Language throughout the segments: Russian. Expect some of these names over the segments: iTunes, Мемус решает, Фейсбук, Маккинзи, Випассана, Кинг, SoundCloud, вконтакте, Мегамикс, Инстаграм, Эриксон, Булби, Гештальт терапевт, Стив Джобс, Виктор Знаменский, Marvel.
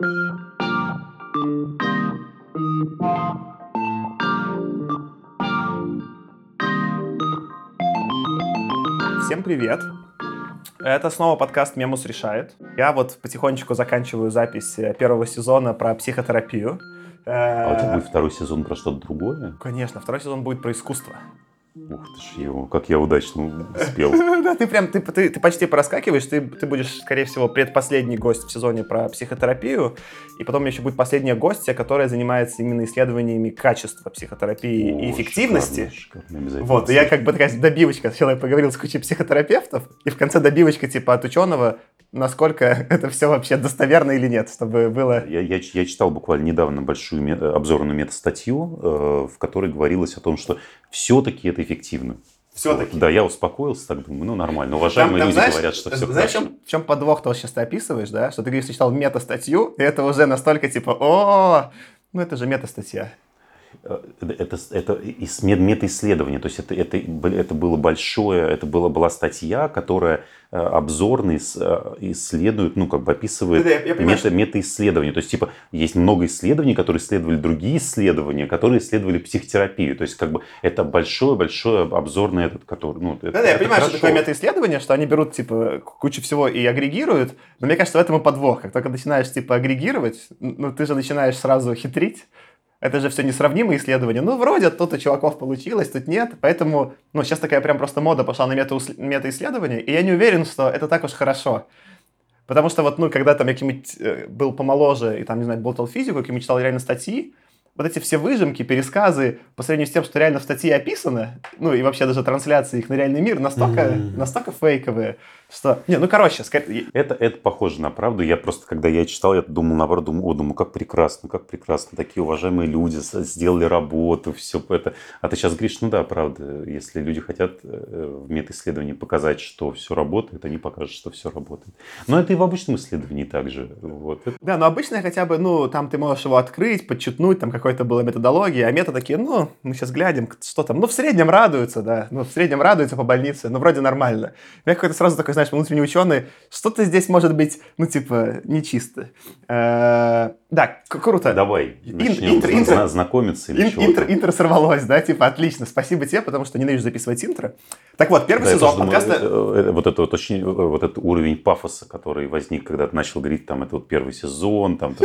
Всем привет! Это снова подкаст «Мемус решает». Я вот потихонечку заканчиваю запись первого сезона про психотерапию. А вот это будет второй сезон про что-то другое? Конечно, второй сезон будет про искусство. Ух ты ж его, как я удачно спел. Да, ты прям, ты почти проскакиваешь, ты будешь, скорее всего, предпоследний гость в сезоне про психотерапию, и потом еще будет последняя гостья, которая занимается именно исследованиями качества психотерапии и эффективности. Шикарно, вот, и я как бы такая добивочка, сначала я поговорил с кучей психотерапевтов, и в конце добивочка типа от ученого, насколько это все вообще достоверно или нет, чтобы было... Я читал буквально недавно большую обзорную метастатью, в которой говорилось о том, что все-таки это эффективно. Все-таки? Да, я успокоился, так думаю, ну нормально, уважаемые люди говорят, что все хорошо. Знаешь, в чем подвох ты сейчас описываешь, да? Что ты говоришь, что читал метастатью, и это уже настолько типа, ну это же метастатья. Это метаисследование, то есть это было большое, была статья, которая обзорно исследует, ну как бы описывает метаисследование. То есть типа есть много исследований, которые исследовали другие исследования, которые исследовали психотерапию. То есть как бы это большое обзорное, я понимаю, что такое метаисследование, что они берут типа кучу всего и агрегируют, но мне кажется, в этом и подвох. Как только начинаешь типа агрегировать, ну ты же начинаешь сразу хитрить. Это же все несравнимые исследования. Ну, вроде, тут у чуваков получилось, тут нет. Поэтому, сейчас такая прям просто мода пошла на метаисследования. И я не уверен, что это так уж хорошо. Потому что когда там я каким-нибудь был помоложе и там, не знаю, болтал физику, каким-нибудь читал реально статьи, вот эти все выжимки, пересказы по сравнению с тем, что реально в статье описано, ну, и вообще даже трансляции их на реальный мир настолько фейковые, что... Это похоже на правду. Я просто, когда я читал, я думал, наоборот, как прекрасно. Такие уважаемые люди сделали работу, все это. А ты сейчас говоришь, правда, если люди хотят в метаисследовании показать, что все работает, они покажут, что все работает. Но это и в обычном исследовании также. Вот. Да, но обычное хотя бы, там ты можешь его открыть, подчеркнуть, там какой-то была методология, а мета такие, мы сейчас глядим, что там, в среднем радуются, да, в среднем радуются по больнице, вроде нормально. У меня какой-то сразу такой, знаешь, внутренний ученый, что-то здесь может быть, нечисто. Да, круто. Давай, начнем знакомиться или чего-то. Интро сорвалось, да, отлично, спасибо тебе, потому что ненавижу записывать интро. Так вот, первый сезон подкаста... Вот этот уровень пафоса, который возник, когда ты начал говорить, там, это вот первый сезон, там,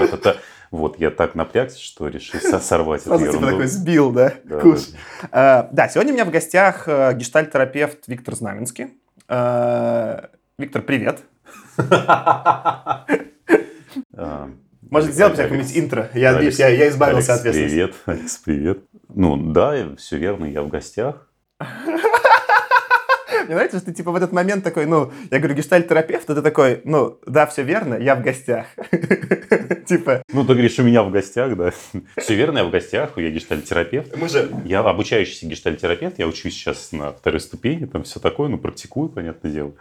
вот, я так напрягся, что решил сорвать эту ерунду. Сразу такой сбил, да? Да, сегодня у меня в гостях гештальт терапевт Виктор Знаменский. Виктор, привет. Может, сделать какое-нибудь интро? Я надеюсь, я избавился от ответственности. Привет, Алекс, привет. Да, все верно, я в гостях. Мне нравится, что ты в этот момент такой, я говорю, гештальт-терапевт, а ты такой, да, все верно, я в гостях. Ты говоришь, у меня в гостях, да. Все верно, я в гостях, я гештальт-терапевт. Я обучающийся гештальт-терапевт, я учусь сейчас на второй ступени, там все такое, практикую, понятное дело.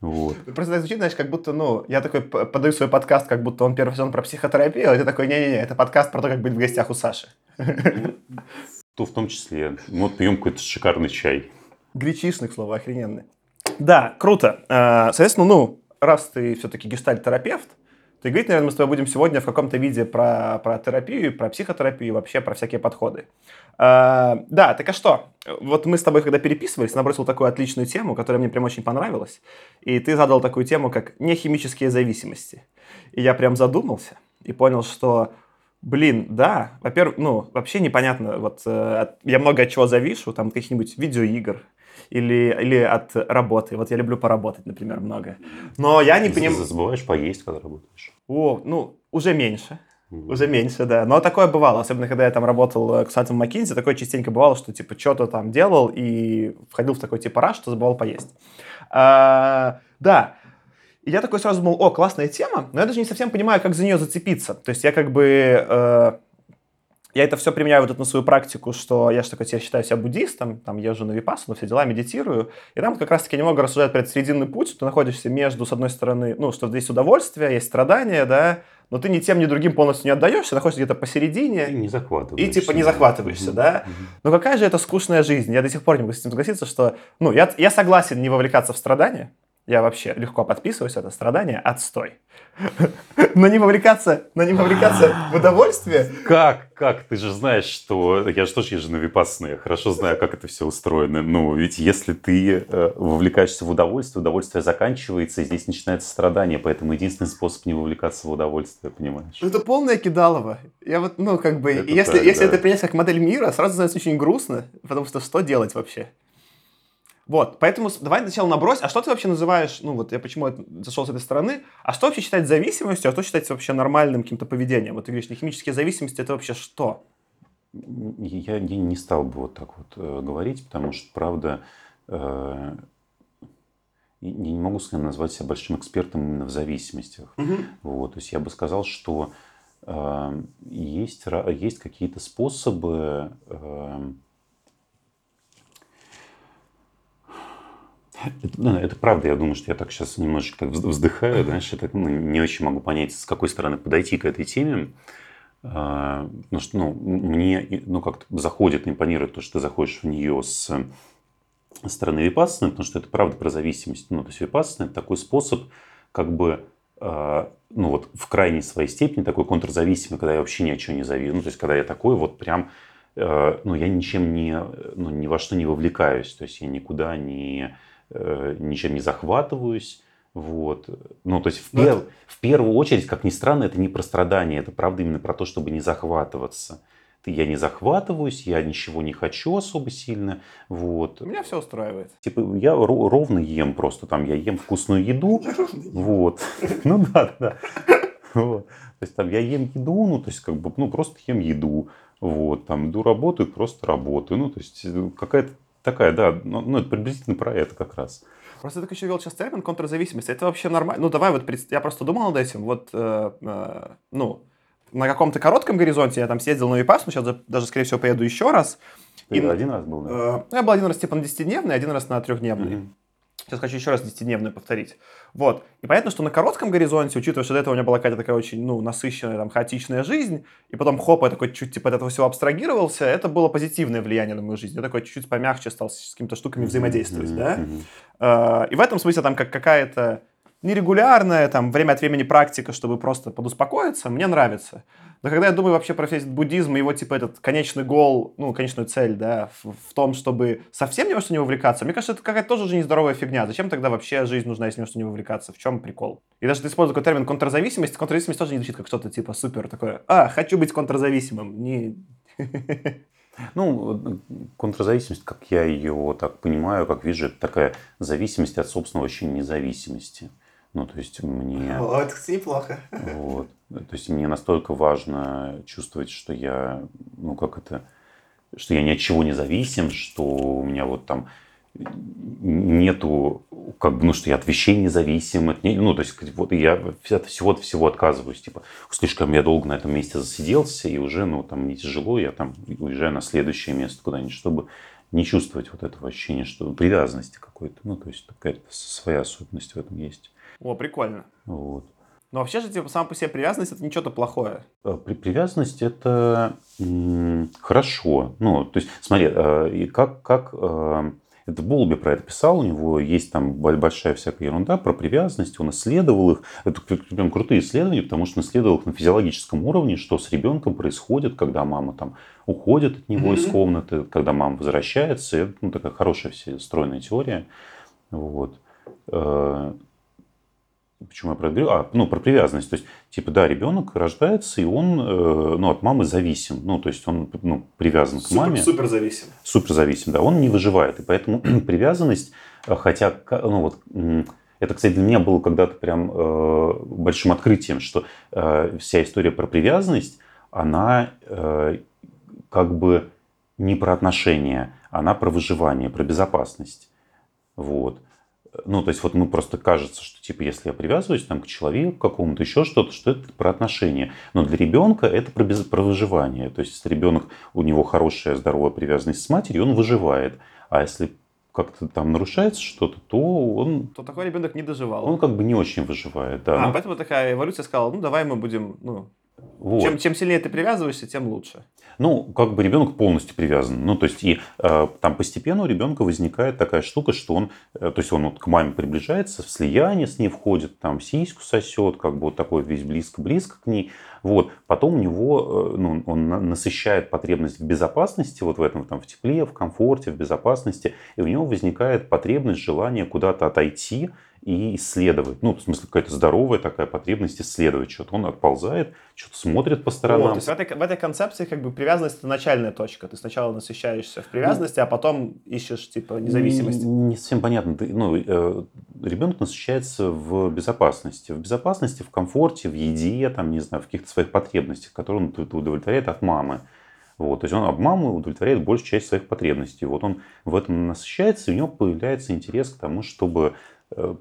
Вот. Просто так звучит, знаешь, как будто, я такой подаю свой подкаст, как будто он первый сезон про психотерапию, а ты такой, не-не-не, это подкаст про то, как быть в гостях у Саши. В том числе. Вот пьем какой-то шикарный чай. Гречишный, к слову, охрененный. Да, круто. Соответственно, раз ты все-таки гештальт-терапевт, то говорить, наверное, мы с тобой будем сегодня в каком-то виде про терапию, про психотерапию и вообще про всякие подходы. Да, так а что? Вот мы с тобой, когда переписывались, набросил такую отличную тему, которая мне прям очень понравилась. И ты задал такую тему, как нехимические зависимости. И я прям задумался и понял, что... да, во-первых, вообще непонятно, я много от чего завишу, там, от каких-нибудь видеоигр или от работы, я люблю поработать, например, много, но я не понимаю... Ты забываешь поесть, когда работаешь? Уже меньше, да, но такое бывало, особенно когда я там работал, кстати, в Маккинзи, такое частенько бывало, что, что-то там делал и входил в такой, раж, что забывал поесть. Да. И я такой сразу думал, классная тема, но я даже не совсем понимаю, как за нее зацепиться. То есть я я это все применяю на свою практику, что я же такой, я считаю себя буддистом, там езжу на Випассану, все дела, медитирую. И там как раз-таки немного рассуждают про этот срединный путь, что ты находишься между, с одной стороны, что здесь удовольствие, есть страдания, да, но ты ни тем, ни другим полностью не отдаешься, находишься где-то посередине. И не захватываешься. Не захватываешься, да. Но какая же это скучная жизнь? Я до сих пор не могу с этим согласиться, что, я согласен не вовлекаться в страдания. Я вообще легко подписываюсь, это страдание, отстой. Но не вовлекаться в удовольствие. Как? Ты же знаешь, что... Я же тоже езжу на випассану, я хорошо знаю, как это все устроено. Ну, ведь если ты вовлекаешься в удовольствие, удовольствие заканчивается, и здесь начинается страдание. Поэтому единственный способ не вовлекаться в удовольствие, понимаешь? Это полное кидалово. Я вот, ну, как бы... Если это принять как модель мира, сразу становится очень грустно, потому что делать вообще? Вот, поэтому давай сначала набрось, а что ты вообще называешь, ну вот я почему зашел с этой стороны, а что вообще считать зависимостью, а что считать вообще нормальным каким-то поведением? Вот ты говоришь, химические зависимости, это вообще что? Я не стал бы вот так вот говорить, потому что, правда, я не могу, скажем, назвать себя большим экспертом именно в зависимостях. Mm-hmm. Вот, то есть я бы сказал, что есть какие-то способы... Это правда, я думаю, что я так сейчас немножечко вздыхаю, знаешь, я так, не очень могу понять, с какой стороны подойти к этой теме. Потому что мне как-то заходит, импонирует то, что ты заходишь в нее с стороны випассаны, потому что это правда про зависимость. То есть випассана – это такой способ, как бы, в крайней своей степени, такой контрзависимый, когда я вообще ни о чем не зависим. То есть когда я такой вот прям, я ничем не, ни во что не вовлекаюсь, то есть я никуда не... ничем не захватываюсь. Вот. То есть в первую очередь, как ни странно, это не про страдания, это правда именно про то, чтобы не захватываться. Я не захватываюсь, я ничего не хочу особо сильно. Вот. Меня все устраивает. Типа я ровно ем просто, там я ем вкусную еду. Вот. Ну да. То есть там я ем еду, то есть как бы, просто ем еду. Вот. Там иду работаю, просто работаю. То есть какая-то такая, да, это приблизительно про это как раз. Просто ты так еще ввел сейчас термин контрзависимость. Это вообще нормально. Давай вот, я просто думал над этим. Вот, на каком-то коротком горизонте я там съездил на випассану, сейчас даже, скорее всего, поеду еще раз. Ты один раз был, да? Я был один раз типа на 10-дневный, один раз на 3-дневный. Mm-hmm. Сейчас хочу еще раз 10-дневный повторить. Вот. И понятно, что на коротком горизонте, учитывая, что до этого у меня была какая-то такая очень, насыщенная, там, хаотичная жизнь, и потом, хоп, я такой чуть, типа, от этого всего абстрагировался, это было позитивное влияние на мою жизнь. Я такой чуть-чуть помягче стал с какими-то штуками взаимодействовать, да? И в этом смысле, там, как какая-то нерегулярная, там, время от времени практика, чтобы просто подуспокоиться, мне нравится. Но когда я думаю вообще про весь буддизм, его, типа, этот конечный гол, конечную цель, да, в том, чтобы совсем ни во что не вовлекаться, мне кажется, это какая-то тоже уже нездоровая фигня. Зачем тогда вообще жизнь нужна, если ни во что не вовлекаться? В чем прикол? И даже ты используешь такой термин контрзависимость, контрзависимость тоже не звучит как что-то, типа, супер такое, хочу быть контрзависимым, не... Контрзависимость, как я ее так понимаю, как вижу, это такая зависимость от собственного ощущения независимости. То есть мне... Вот, это неплохо. Вот. То есть мне настолько важно чувствовать, что я, что я ни от чего не зависим, что у меня вот там нету, что я от вещей независим, то есть вот я от всего отказываюсь, типа, слишком я долго на этом месте засиделся, и уже, мне тяжело, я там уезжаю на следующее место куда-нибудь, чтобы не чувствовать вот этого ощущения, что привязанности какой-то, то есть какая-то своя особенность в этом есть. О, прикольно. Вот. Но вообще же, сама по себе привязанность – это не что-то плохое. Привязанность – это хорошо. То есть, смотри, это Булби про это писал, у него есть там большая всякая ерунда про привязанность, он исследовал их, это прям крутые исследования, потому что он исследовал их на физиологическом уровне, что с ребенком происходит, когда мама там уходит от него из комнаты, когда мама возвращается, это такая хорошая стройная теория. Вот. Почему я про это говорю? Про привязанность. То есть, типа, да, ребенок рождается, и он, от мамы зависим. То есть, он, привязан к маме. Суперзависим. Суперзависим, да. Он не выживает. И поэтому привязанность, хотя, это, кстати, для меня было когда-то прям большим открытием, что вся история про привязанность, она как бы не про отношения, она про выживание, про безопасность. Вот. То есть, вот мы просто кажется, что, типа, если я привязываюсь там, к человеку, к какому-то еще что-то, что это про отношения. Но для ребенка это про выживание. То есть, если ребенок, у него хорошая, здоровая привязанность с матерью, он выживает. А если как-то там нарушается что-то, то он... То такой ребенок не доживал. Он как бы не очень выживает, да. Поэтому такая эволюция сказала, давай мы будем, Вот. Чем сильнее ты привязываешься, тем лучше. Ну, как бы ребенок полностью привязан. Ну, то есть, и там постепенно у ребенка возникает такая штука, что он, то есть, он вот к маме приближается, в слияние с ней входит, там, сиську сосет, как бы вот такой весь близко-близко к ней. Вот. Потом у него, ну, он насыщает потребность в безопасности, вот в этом, там, в тепле, в комфорте, в безопасности. И у него возникает потребность, желание куда-то отойти и исследовать. Ну, в смысле, какая-то здоровая такая потребность исследовать что-то. Он отползает, что-то смотрит по сторонам. Вот, то есть в этой концепции как бы привязанность – это начальная точка. Ты сначала насыщаешься в привязанности, а потом ищешь типа независимости. Не совсем понятно. Ребенок насыщается в безопасности. В безопасности, в комфорте, в еде, там, не знаю, в каких-то своих потребностях, которые он удовлетворяет от мамы. Вот, то есть он об маму удовлетворяет большую часть своих потребностей. Вот он в этом насыщается, и у него появляется интерес к тому, чтобы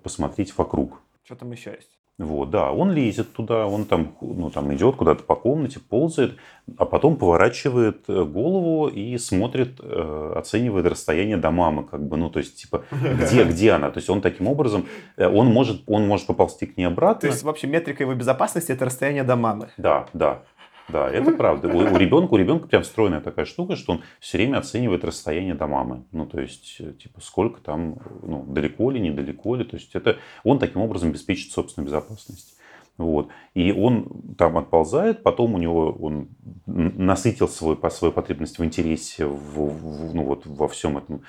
посмотреть вокруг. Что там еще есть? Вот, да, он лезет туда, он там, ну, там идет куда-то по комнате, ползает, а потом поворачивает голову и смотрит, оценивает расстояние до мамы, как бы, ну, то есть, типа, где она? То есть, он таким образом, он может поползти к ней обратно. То есть, вообще, метрика его безопасности – это расстояние до мамы. Да, это правда. У ребенка прям встроенная такая штука, что он все время оценивает расстояние до мамы. Ну, то есть, типа, сколько там, ну, далеко ли, недалеко ли. То есть, это он таким образом обеспечит собственную безопасность. Вот. И он там отползает, потом у него он насытил свою потребность в интересе, ну, вот во всем этом,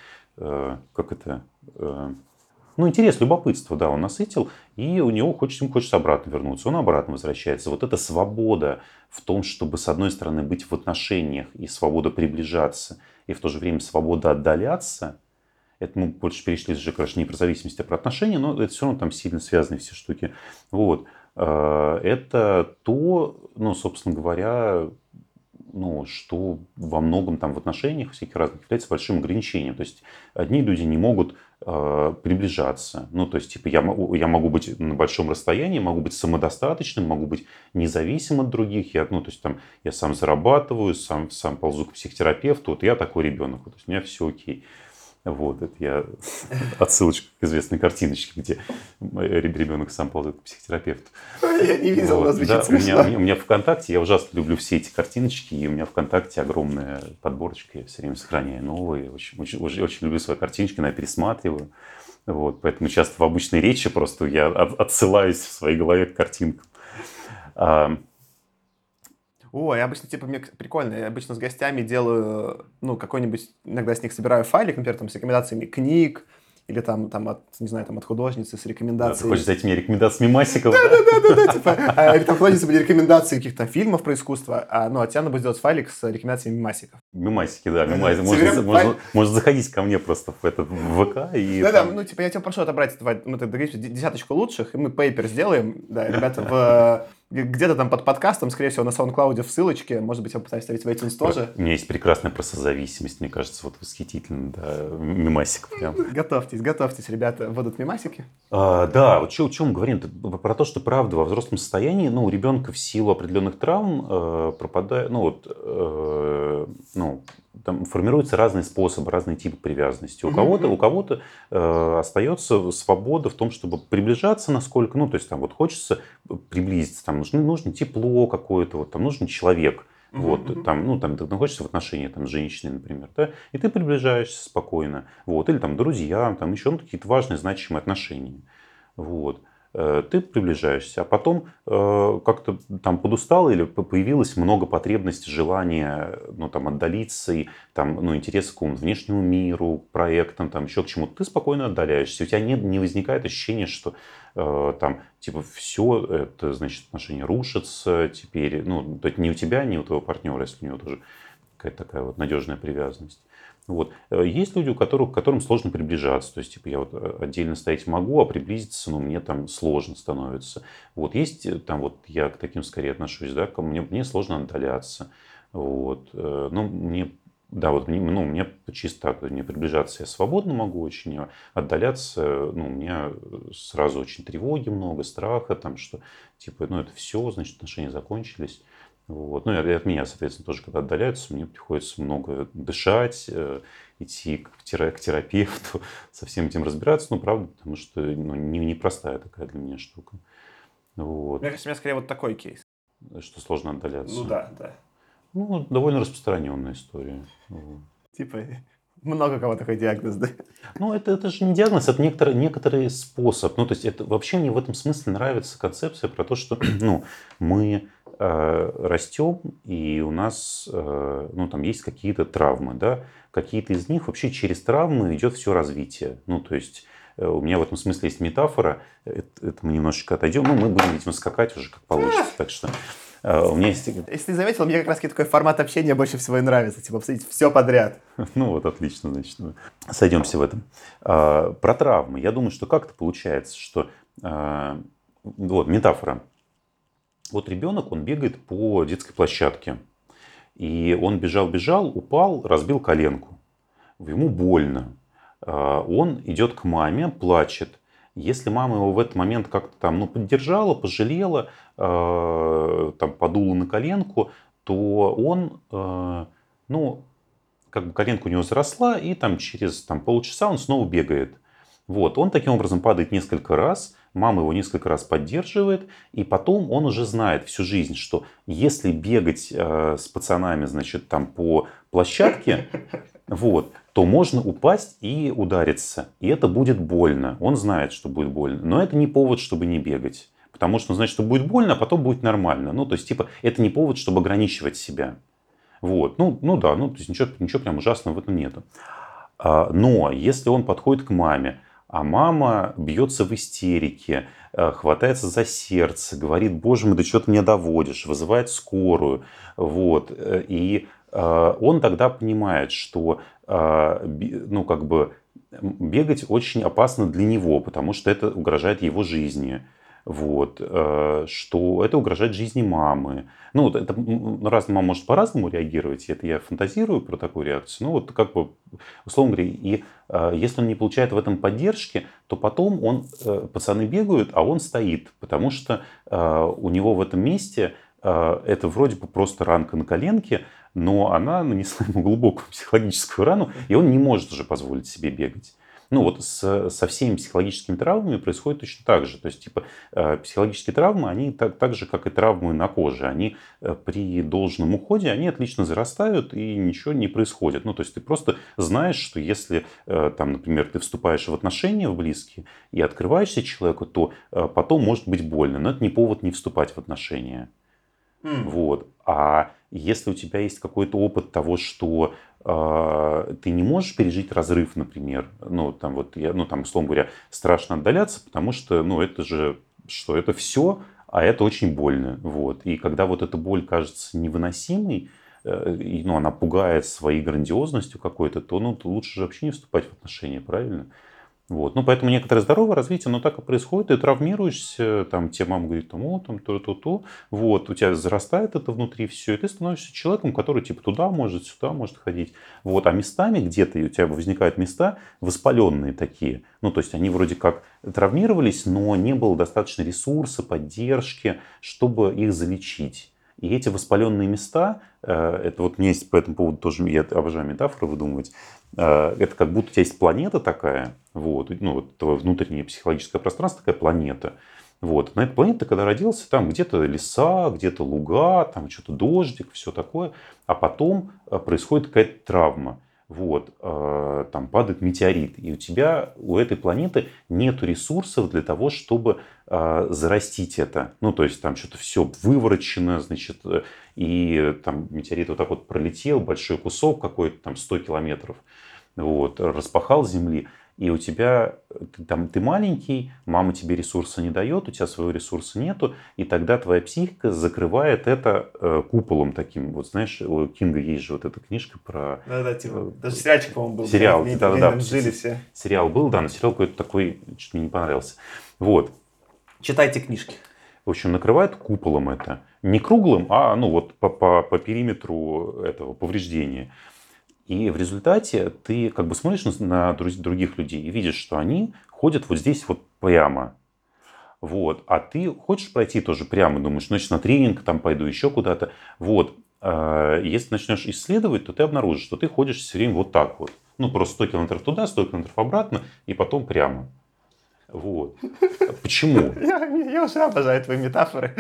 ну, интерес, любопытство, да, он насытил, и у него ему хочется обратно вернуться, он обратно возвращается. Вот эта свобода в том, чтобы, с одной стороны, быть в отношениях, и свобода приближаться, и в то же время свобода отдаляться, это мы больше перешли уже, конечно, не про зависимость, а про отношения, но это все равно там сильно связаны все штуки. Вот. Это то, ну, собственно говоря, ну, что во многом там в отношениях всяких разных является большим ограничением. То есть одни люди не могут приближаться. Ну, то есть, типа, я могу быть на большом расстоянии, могу быть самодостаточным, могу быть независим от других. Я, ну, то есть, там, я сам зарабатываю, сам ползу к психотерапевту. Вот я такой ребенок, вот, то есть у меня все окей. Вот, это я отсылочка к известной картиночке, где ребенок сам ползет к психотерапевту. Я не видел, вот. Да, у меня ВКонтакте, я ужасно люблю все эти картиночки, и у меня ВКонтакте огромная подборочка, я все время сохраняю новые, очень люблю свои картиночки, я пересматриваю. Вот, поэтому часто в обычной речи просто я отсылаюсь в своей голове к картинкам. Я обычно, типа, мне прикольно, я обычно с гостями делаю, ну, какой-нибудь, иногда с них собираю файлик, например, там, с рекомендациями книг, или там от, не знаю, там, от художницы с рекомендациями. Да, ты хочешь дать мне рекомендации мемасиков? Да, типа, или там художницы были рекомендации каких-то фильмов про искусство, ну, а Тиана будет делать файлик с рекомендациями мемасиков. Мемасики, да, мемасики. Можно заходить ко мне просто в этот ВК и... Да, ну, типа, я тебя прошу отобрать, мы так договоримся, 10 лучших, и мы пейпер сделаем, да, ребята, где-то там под подкастом, скорее всего, на SoundCloud в ссылочке. Может быть, я попытаюсь ставить в iTunes тоже. У меня есть прекрасная просозависимость, мне кажется, вот восхитительно, да, мемасик прям. Готовьтесь, ребята, будут мемасики. Да, вот о чем мы говорим? Про то, что правда во взрослом состоянии, ну, у ребенка в силу определенных травм пропадает, ну, вот, там формируются разные способы, разные типы привязанности. У кого-то остается свобода в том, чтобы приближаться насколько, ну, то есть там вот хочется приблизиться, там нужно тепло какое-то, вот, там нужен человек. Вот, там, ну, там ты находишься в отношении там, с женщиной, например, да, и ты приближаешься спокойно, вот, или там друзьям, там еще, ну, какие-то важные, значимые отношения, вот. Ты приближаешься, а потом как-то там подустал или появилось много потребностей, желания, ну, там, отдалиться, и, там, ну, интерес к какому-то внешнему миру, проектам, там, еще к чему-то. Ты спокойно отдаляешься, у тебя не возникает ощущения, что там, типа, все, это, значит, отношения рушатся теперь. Ну, то есть не у тебя, не у твоего партнера, если у него тоже какая-то такая вот надежная привязанность. Вот. Есть люди, к которым сложно приближаться. То есть, типа, я вот отдельно стоять могу, а приблизиться, ну, мне там сложно становится. Вот есть, там, вот я к таким скорее отношусь, да, мне сложно отдаляться. Вот. Ну, мне чисто так, мне приближаться я свободно могу очень, а отдаляться, ну, у меня сразу очень тревоги много, страха, там, что, типа, ну, это все, значит, отношения закончились. Вот. Ну и от меня, соответственно, тоже, когда отдаляются, мне приходится много дышать, идти к терапевту, со всем этим разбираться, ну, правда, потому что, ну, непростая такая для меня штука. Вот. Мне кажется, у меня скорее вот такой кейс. Что сложно отдаляться. Ну да, да. Ну, довольно распространенная история. Типа много кого такой диагноз, да? Ну, это же не диагноз, это некоторый способ. Ну, то есть, это вообще мне в этом смысле нравится концепция про то, что ну, мы растем, и у нас ну, там есть какие-то травмы, да? Какие-то из них вообще через травмы идет все развитие. Ну, то есть, у меня в этом смысле есть метафора. Это мы немножечко отойдем, но мы будем, видимо, скакать уже как получится. Так что... У меня есть... Если ты заметил, мне как раз такой формат общения больше всего и нравится. Типа обсудить все подряд. Ну вот, отлично, значит. Сойдемся в этом. Про травмы. Я думаю, что как-то получается, что... Вот, метафора. Вот ребенок, он бегает по детской площадке. И он бежал-бежал, упал, разбил коленку. Ему больно. Он идет к маме, плачет. Если мама его в этот момент как-то там, ну, поддержала, пожалела, там, подула на коленку, то он, ну, как бы коленка у него заросла, и там через там, полчаса он снова бегает. Вот, он таким образом падает несколько раз, мама его несколько раз поддерживает, и потом он уже знает всю жизнь, что если бегать с пацанами, значит, там по площадке, вот, то можно упасть и удариться. И это будет больно. Он знает, что будет больно. Но это не повод, чтобы не бегать. Потому что он знает, что будет больно, а потом будет нормально. Ну, то есть, типа, это не повод, чтобы ограничивать себя. Вот. Ну да, ну, то есть, ничего прям ужасного в этом нету. Но если он подходит к маме, а мама бьется в истерике, хватается за сердце, говорит: «Боже мой, да что ты меня доводишь», вызывает скорую. Вот. И он тогда понимает, что ну, как бы бегать очень опасно для него, потому что это угрожает его жизни. Вот. Что это угрожает жизни мамы. Ну, это, разная мама может по-разному реагировать, это я фантазирую про такую реакцию. Ну, вот как бы, условно говоря, и если он не получает в этом поддержки, то потом он, пацаны бегают, а он стоит, потому что у него в этом месте... Это вроде бы просто ранка на коленке, но она нанесла ему глубокую психологическую рану, и он не может уже позволить себе бегать. Ну вот со всеми психологическими травмами происходит точно так же. То есть типа психологические травмы, они так же, как и травмы на коже, они при должном уходе, они отлично зарастают и ничего не происходит. Ну то есть ты просто знаешь, что если, там, например, ты вступаешь в отношения в близкие и открываешься человеку, то потом может быть больно, но это не повод не вступать в отношения. Вот. А если у тебя есть какой-то опыт того, что ты не можешь пережить разрыв, например, ну там, вот я, ну, там, условно говоря, страшно отдаляться, потому что ну, это же что, это все, а это очень больно. Вот. И когда вот эта боль кажется невыносимой, и, ну, она пугает своей грандиозностью какой-то, то, ну, то лучше же вообще не вступать в отношения, правильно? Вот. Ну, поэтому некоторое здоровое развитие, оно так и происходит, ты травмируешься, там, тебе мама говорит, там, о, там, то, вот, у тебя зарастает это внутри все, и ты становишься человеком, который, типа, туда может, сюда может ходить, вот, а местами где-то у тебя возникают места воспаленные такие, ну, то есть они вроде как травмировались, но не было достаточно ресурса, поддержки, чтобы их залечить. И эти воспаленные места, это вот у меня есть по этому поводу тоже, я обожаю метафоры выдумывать, это как будто у тебя есть планета такая, вот, ну, вот твое внутреннее психологическое пространство, такая планета. Вот. На этой планете ты когда родился, там где-то леса, где-то луга, там что-то дождик, все такое, а потом происходит какая-то травма. Вот, там падает метеорит, и у тебя, у этой планеты нет ресурсов для того, чтобы зарастить это. Ну, то есть там что-то все выворочено, значит, и там метеорит вот так вот пролетел, большой кусок какой-то, там 100 километров, вот, распахал земли. И у тебя, там, ты маленький, мама тебе ресурса не дает, у тебя своего ресурса нету, и тогда твоя психика закрывает это куполом таким. Вот знаешь, у Кинга есть же вот эта книжка про... Да, типа, даже сериальчик, по-моему, был. Сериал, да, жили все. Сериал был, да, но сериал какой-то такой, что-то мне не понравился. Вот. Читайте книжки. В общем, накрывает куполом это. Не круглым, а, ну, вот по периметру этого повреждения. И в результате ты как бы смотришь на других людей и видишь, что они ходят вот здесь вот прямо. Вот. А ты хочешь пройти тоже прямо, думаешь, значит, на тренинг там пойду, еще куда-то. Вот. Если начнешь исследовать, то ты обнаружишь, что ты ходишь все время вот так вот. Ну, просто 100 километров туда, 100 километров обратно и потом прямо. Вот. Почему? Я уже обожаю твои метафоры.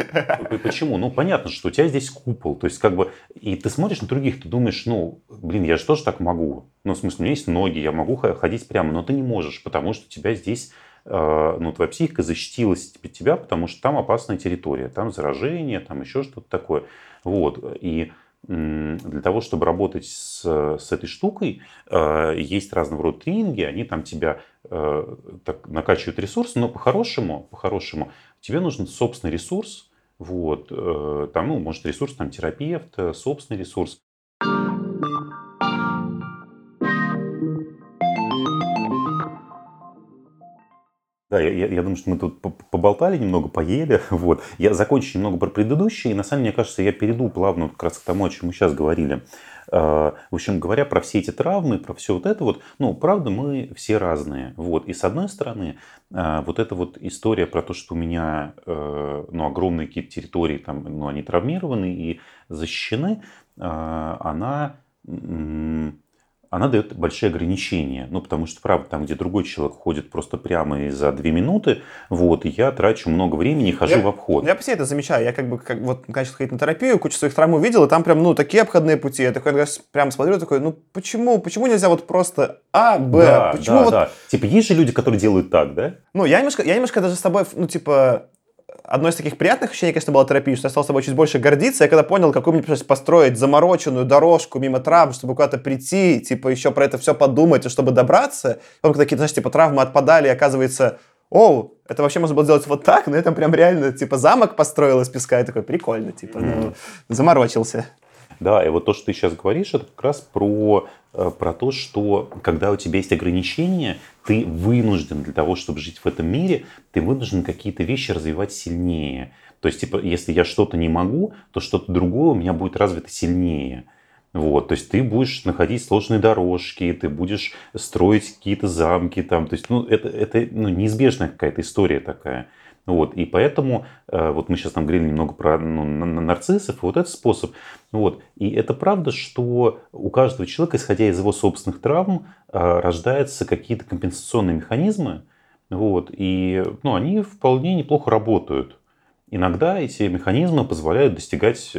Почему? Ну, понятно, что у тебя здесь купол. То есть, как бы, и ты смотришь на других, ты думаешь, ну, блин, я же тоже так могу. Ну, в смысле, у меня есть ноги, я могу ходить прямо, но ты не можешь, потому что у тебя здесь, ну, твоя психика защитилась от тебя, потому что там опасная территория, там заражение, там еще что-то такое. Вот. И для того, чтобы работать с этой штукой, есть разного рода тренинги, они там тебя так накачивают ресурсы, но по-хорошему тебе нужен собственный ресурс, вот, там, ну, может, ресурс там, терапевт, собственный ресурс. Да, я думаю, что мы тут поболтали немного, поели. Вот. Я закончу немного про предыдущие. И на самом деле, мне кажется, я перейду плавно как раз к тому, о чем мы сейчас говорили. В общем, говоря про все эти травмы, про все вот это вот, ну, правда, мы все разные. Вот. И с одной стороны, вот эта вот история про то, что у меня, ну, огромные какие-то территории, там, ну, они травмированы и защищены, она дает большие ограничения. Ну, потому что, правда, там, где другой человек ходит просто прямо и за 2 минуты, вот, я трачу много времени и хожу в обход. Я по себе это замечаю. Я как вот начал ходить на терапию, кучу своих травм увидел, и там прям, ну, такие обходные пути. Я такой, прям смотрю, такой, ну, почему нельзя вот просто А, Б? Да, почему да, вот... да. Типа, есть же люди, которые делают так, да? Ну, я немножко даже с тобой, ну, типа... Одно из таких приятных ощущений, конечно, была терапия, что я стал собой чуть больше гордиться. Я когда понял, какую мне пришлось построить замороченную дорожку мимо травм, чтобы куда-то прийти, типа, еще про это все подумать, и чтобы добраться. Потом такие, знаешь, типа, травмы отпадали, и оказывается, оу, это вообще можно было сделать вот так, но я там прям реально, типа, замок построил из песка, и такой, прикольно, типа, заморочился. Да, и вот то, что ты сейчас говоришь, это как раз про то, что когда у тебя есть ограничения, ты вынужден для того, чтобы жить в этом мире, ты вынужден какие-то вещи развивать сильнее. То есть, типа, если я что-то не могу, то что-то другое у меня будет развито сильнее. Вот, то есть ты будешь находить сложные дорожки, ты будешь строить какие-то замки там. То есть, ну, это ну, неизбежная какая-то история такая. Вот, и поэтому, вот мы сейчас там говорили немного про нарциссов, вот этот способ. Вот, и это правда, что у каждого человека, исходя из его собственных травм, рождаются какие-то компенсационные механизмы, вот, и ну, они вполне неплохо работают. Иногда эти механизмы позволяют достигать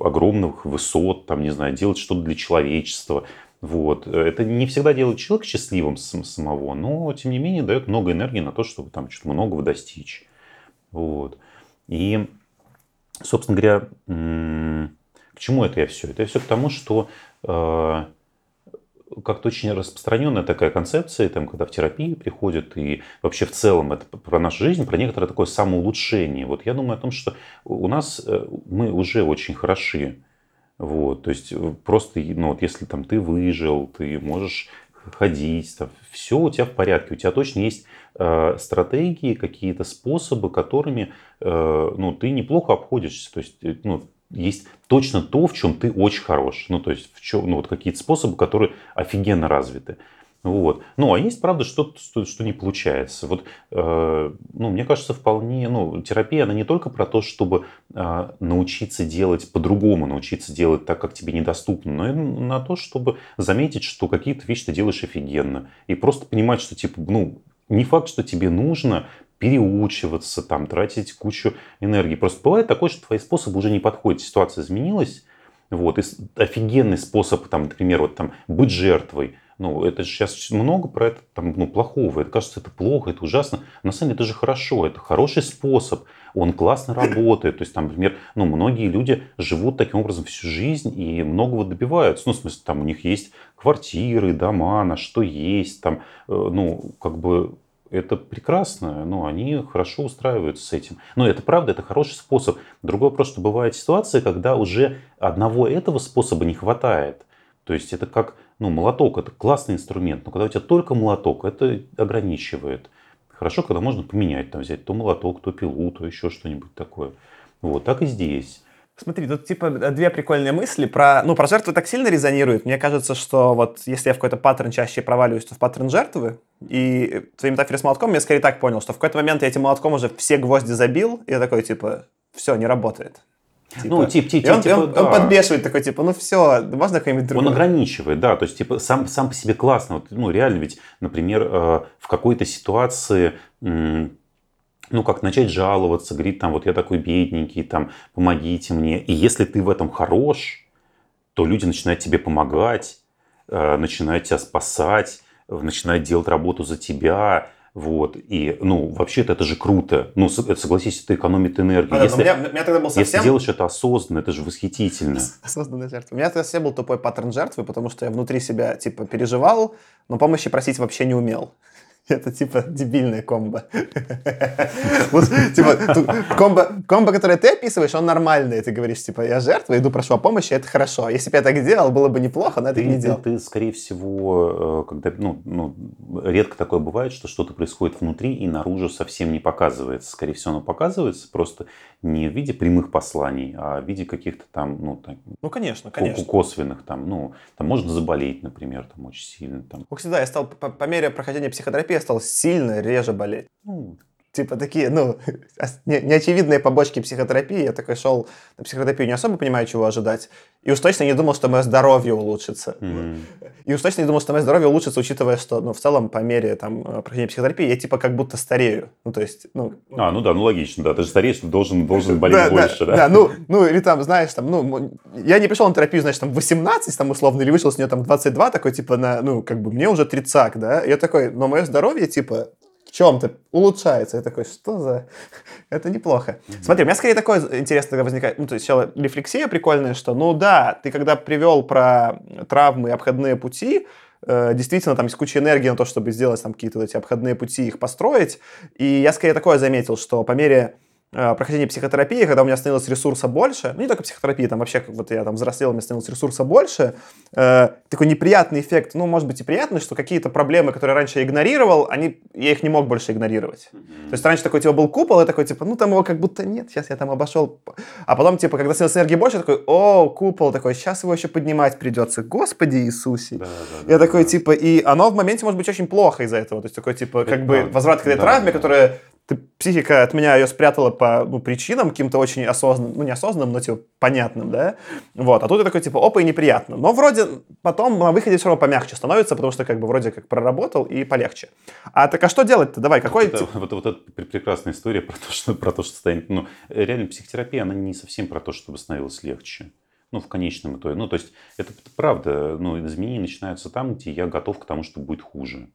огромных высот, там, не знаю, делать что-то для человечества. Вот. Это не всегда делает человека счастливым самого, но, тем не менее, дает много энергии на то, чтобы там что-то многого достичь. Вот. И, собственно говоря, к чему это я все? Это я все к тому, что как-то очень распространенная такая концепция, там, когда в терапии приходят, и вообще в целом это про нашу жизнь, про некоторое такое самоулучшение. Вот я думаю о том, что у нас мы уже очень хороши. Вот. То есть просто, ну, вот если там, ты выжил, ты можешь ходить, там, все у тебя в порядке, у тебя точно есть стратегии, какие-то способы, которыми ну, ты неплохо обходишься. То есть, ну, есть точно то, в чем ты очень хорош. Ну, то есть, в чем, ну, вот какие-то способы, которые офигенно развиты. Вот. Ну, а есть, правда, что-то, что не получается. Вот, ну, мне кажется, вполне... Ну, терапия, она не только про то, чтобы научиться делать по-другому, научиться делать так, как тебе недоступно, но и на то, чтобы заметить, что какие-то вещи ты делаешь офигенно. И просто понимать, что, типа, ну... Не факт, что тебе нужно переучиваться, там, тратить кучу энергии. Просто бывает такое, что твои способы уже не подходят, ситуация изменилась. Вот, и офигенный способ, там, например, вот, там, быть жертвой. Ну, это же сейчас много про это там, ну, плохого. Это кажется, это плохо, это ужасно. На самом деле это же хорошо, это хороший способ. Он классно работает. То есть, там, например, ну, многие люди живут таким образом всю жизнь и многого добиваются. Ну, в смысле, там у них есть квартиры, дома, на что есть. Там, ну, как бы это прекрасно. Ну, они хорошо устраиваются с этим. Но это правда, это хороший способ. Другой вопрос, что бывает ситуация, когда уже одного этого способа не хватает. То есть это как, ну, молоток, это классный инструмент, но когда у тебя только молоток, это ограничивает. Хорошо, когда можно поменять, там, взять то молоток, то пилу, то еще что-нибудь такое. Вот, так и здесь. Смотри, тут типа две прикольные мысли про... Ну, про жертву так сильно резонирует. Мне кажется, что вот если я в какой-то паттерн чаще проваливаюсь, то в паттерн жертвы. И в твоей метафоре с молотком я скорее так понял, что в какой-то момент я этим молотком уже все гвозди забил, и я такой, типа, все, не работает. Типа, ну, типа, он подбешивает такой, типа, ну все, можно какой-нибудь другой. Он ограничивает, да, то есть, типа, сам по себе классно. Вот, ну, реально ведь, например, в какой-то ситуации, ну, как начать жаловаться, говорить, там, вот я такой бедненький, там, помогите мне. И если ты в этом хорош, то люди начинают тебе помогать, начинают тебя спасать, начинают делать работу за тебя. Вот, и, ну, вообще-то это же круто. Ну, согласись, это экономит энергию. А, если, у меня тогда был совсем... если делаешь это осознанно, это же восхитительно. Осознанная жертва. У меня тогда совсем был тупой паттерн жертвы, потому что я внутри себя, типа, переживал, но помощи просить вообще не умел. Это, типа, дебильная комбо. Комбо, которое ты описываешь, он нормальный. Ты говоришь, типа, я жертва, иду прошу о помощи, это хорошо. Если бы я так делал, было бы неплохо, но это не делал. Ты, скорее всего, когда, ну, редко такое бывает, что что-то происходит внутри и наружу совсем не показывается. Скорее всего, оно показывается просто не в виде прямых посланий, а в виде каких-то там, ну, так, ну конечно. Косвенных. Там, ну, там можно заболеть, например, там очень сильно. Там. Кстати, да, я стал по мере прохождения психотерапии стал сильно реже болеть. Типа такие, ну, неочевидные побочки психотерапии. Я такой шел на психотерапию, не особо понимаю, чего ожидать. И уж точно не думал, что мое здоровье улучшится. И уж точно не думал, что мое здоровье улучшится, учитывая, что, ну, в целом, по мере, там, прохождения психотерапии, я, типа, как будто старею. Ну, то есть, ну... А, ну да, ну, логично, да. Ты же стареешь, ты должен болеть больше, да? Да, ну, или там, знаешь, там, ну, я не пришел на терапию, значит, там, 18, там, условно, или вышел с нее, там, 22, такой, типа, на, ну, как бы, мне уже 30, да? Я такой, но мое здоровье, типа... в чем-то улучшается. Я такой, что за... это неплохо. Смотри, у меня скорее такое интересное возникает. Ну, то есть сначала рефлексия прикольная, что, ну да, ты когда привел про травмы и обходные пути, действительно, там есть куча энергии на то, чтобы сделать там какие-то эти обходные пути, их построить. И я скорее такое заметил, что по мере прохождения психотерапии, когда у меня становилось ресурса больше, ну не только психотерапии, там вообще, как вот я там взрослел, у меня становилось ресурса больше, такой неприятный эффект, ну может быть и приятный, что какие-то проблемы, которые раньше я игнорировал, я их не мог больше игнорировать. То есть раньше такой, типа, был купол, и такой, типа, ну там его как будто нет, сейчас я там обошел. А потом, типа, когда становилось энергии больше, я такой, о, купол, такой, сейчас его еще поднимать придется, Господи Иисусе. Я такой, типа, и оно в моменте может быть очень плохо из-за этого, то есть такой, типа, как бы возврат к этой травме, которая... Психика от меня ее спрятала по, ну, причинам каким-то очень осознанным, ну, не осознанным, но, типа, понятным, да? Вот, а тут я такой, типа, опа, и неприятно. Но вроде потом на выходе все равно помягче становится, потому что, как бы, вроде как проработал и полегче. А так, а что делать-то? Давай, какой... Вот эта прекрасная история про то, что станет... Ну, реально, психотерапия, она не совсем про то, чтобы становилось легче. Ну, в конечном итоге. Ну, то есть, это правда, ну, изменения начинаются там, где я готов к тому, что будет хуже.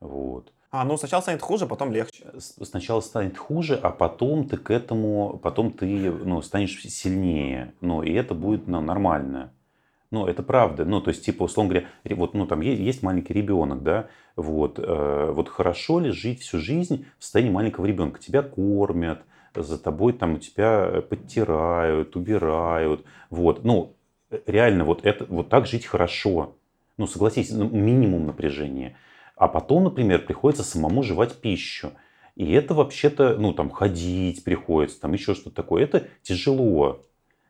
Вот. А, ну сначала станет хуже, потом легче. Сначала станет хуже, а потом ты к этому, потом ты, ну, станешь сильнее. Ну, и это будет, ну, нормально. Ну, это правда. Ну, то есть, типа, условно говоря, вот, ну, там есть маленький ребенок, да? Вот, вот хорошо ли жить всю жизнь в состоянии маленького ребенка? Тебя кормят, за тобой там у тебя подтирают, убирают. Вот, ну, реально, вот, это, вот так жить хорошо. Ну, согласись, минимум напряжения. А потом, например, приходится самому жевать пищу. И это вообще-то, ну, там, ходить приходится, там, еще что-то такое. Это тяжело.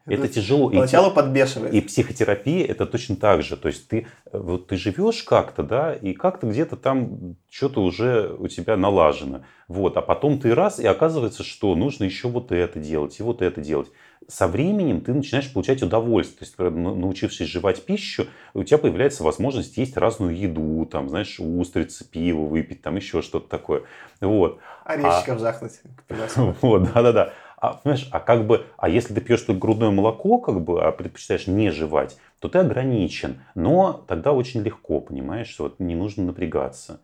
Это тяжело. Поначалу подбешивает. И психотерапия это точно так же. То есть ты живешь как-то, да, и как-то где-то там что-то уже у тебя налажено. Вот. А потом ты раз, и оказывается, что нужно еще вот это делать, и вот это делать. Со временем ты начинаешь получать удовольствие. То есть, научившись жевать пищу, у тебя появляется возможность есть разную еду, там, знаешь, устрицы, пиво выпить, там еще что-то такое. Вот. Орешечком жахнуть. Вот, да-да-да. А, понимаешь, как бы, а если ты пьешь только грудное молоко, как бы, а предпочитаешь не жевать, то ты ограничен. Но тогда очень легко, понимаешь, что вот не нужно напрягаться.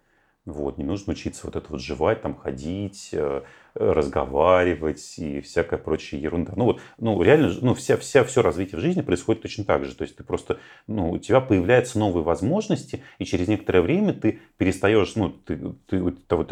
Вот, не нужно учиться вот это вот жевать, там, ходить, разговаривать и всякая прочая ерунда. Ну, вот, ну реально, ну, все развитие в жизни происходит точно так же. То есть ты просто, ну, у тебя появляются новые возможности, и через некоторое время ты перестаешь, ну, ты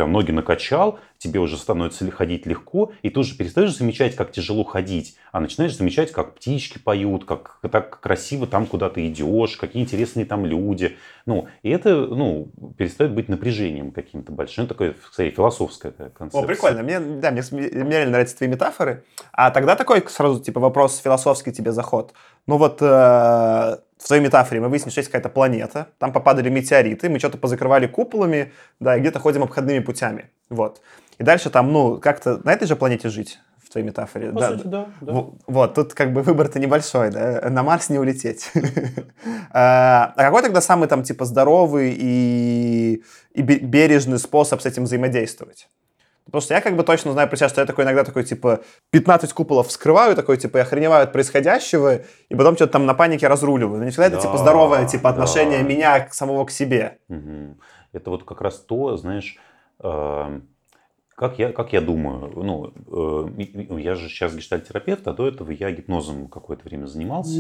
ноги накачал, тебе уже становится ходить легко, и ты уже перестаешь замечать, как тяжело ходить, а начинаешь замечать, как птички поют, как так красиво там куда ты идешь, какие интересные там люди. Ну, и это, ну, перестает быть напряжением каким-то большим. Ну, такое, кстати, философская концепция. О, прикольно. Мне реально нравятся твои метафоры. А тогда такой сразу, типа, вопрос философский тебе заход. Ну вот в твоей метафоре мы выяснили, что есть какая-то планета, там попадали метеориты, мы что-то позакрывали куполами, да, и где-то ходим обходными путями. Вот. И дальше там, ну, как-то на этой же планете жить? в твоей метафоре. По сути, да. Вот, тут как бы выбор-то небольшой, да, на Марс не улететь. А какой тогда самый там типа здоровый и бережный способ с этим взаимодействовать? Потому что я как бы точно знаю про себя, что я такой иногда такой, типа, 15 куполов вскрываю, такой, типа, я охреневаю от происходящего, и потом что-то там на панике разруливаю. Но не всегда это, типа, здоровое, типа, отношение меня к самого к себе. Угу. Это вот как раз то, знаешь, как я думаю, я же сейчас гештальт-терапевт, а до этого я гипнозом какое-то время занимался.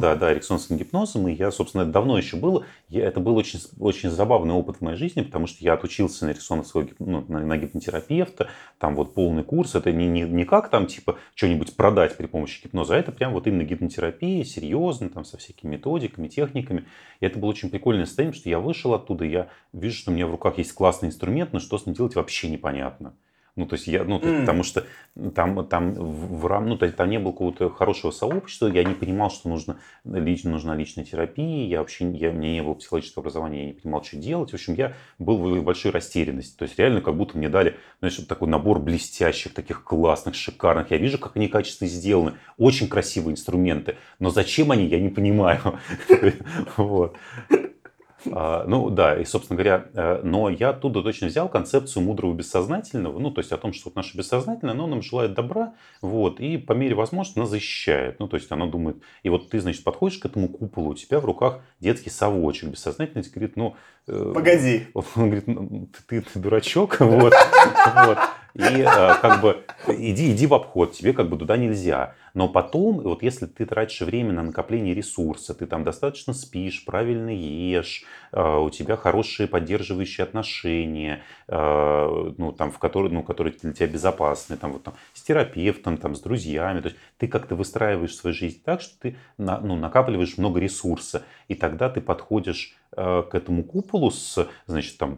Да, эриксонским гипнозом, и я, собственно, это давно еще было. Это был очень, очень забавный опыт в моей жизни, потому что я отучился на эриксоновского на гипнотерапевта, там вот полный курс, это не как там типа что-нибудь продать при помощи гипноза, а это прям вот именно гипнотерапия, серьезно, там со всякими методиками, техниками. И это было очень прикольное состояние, что я вышел оттуда, и я вижу, что у меня в руках есть классный инструмент, но что с ним делать вообще непонятно. Потому что там не было какого-то хорошего сообщества, я не понимал, что нужна личная терапия, у меня не было психологического образования, я не понимал, что делать. В общем, я был в большой растерянности. То есть реально как будто мне дали, знаешь, такой набор блестящих, таких классных, шикарных. Я вижу, как они качественно сделаны. Очень красивые инструменты. Но зачем они, я не понимаю. Вот. И, собственно говоря, но я оттуда точно взял концепцию мудрого бессознательного, то есть о том, что вот наше бессознательное, оно нам желает добра, вот, и по мере возможности оно защищает, то есть оно думает, и вот ты, значит, подходишь к этому куполу, у тебя в руках детский совочек, бессознательный говорит, погоди. Он говорит, ты дурачок, вот. И как бы иди в обход, тебе как бы туда нельзя. Но потом, вот если ты тратишь время на накопление ресурса, ты там достаточно спишь, правильно ешь, у тебя хорошие поддерживающие отношения, которые для тебя безопасны, с терапевтом, с друзьями. То есть ты как-то выстраиваешь свою жизнь так, что ты накапливаешь много ресурса, и тогда ты подходишь к этому куполу,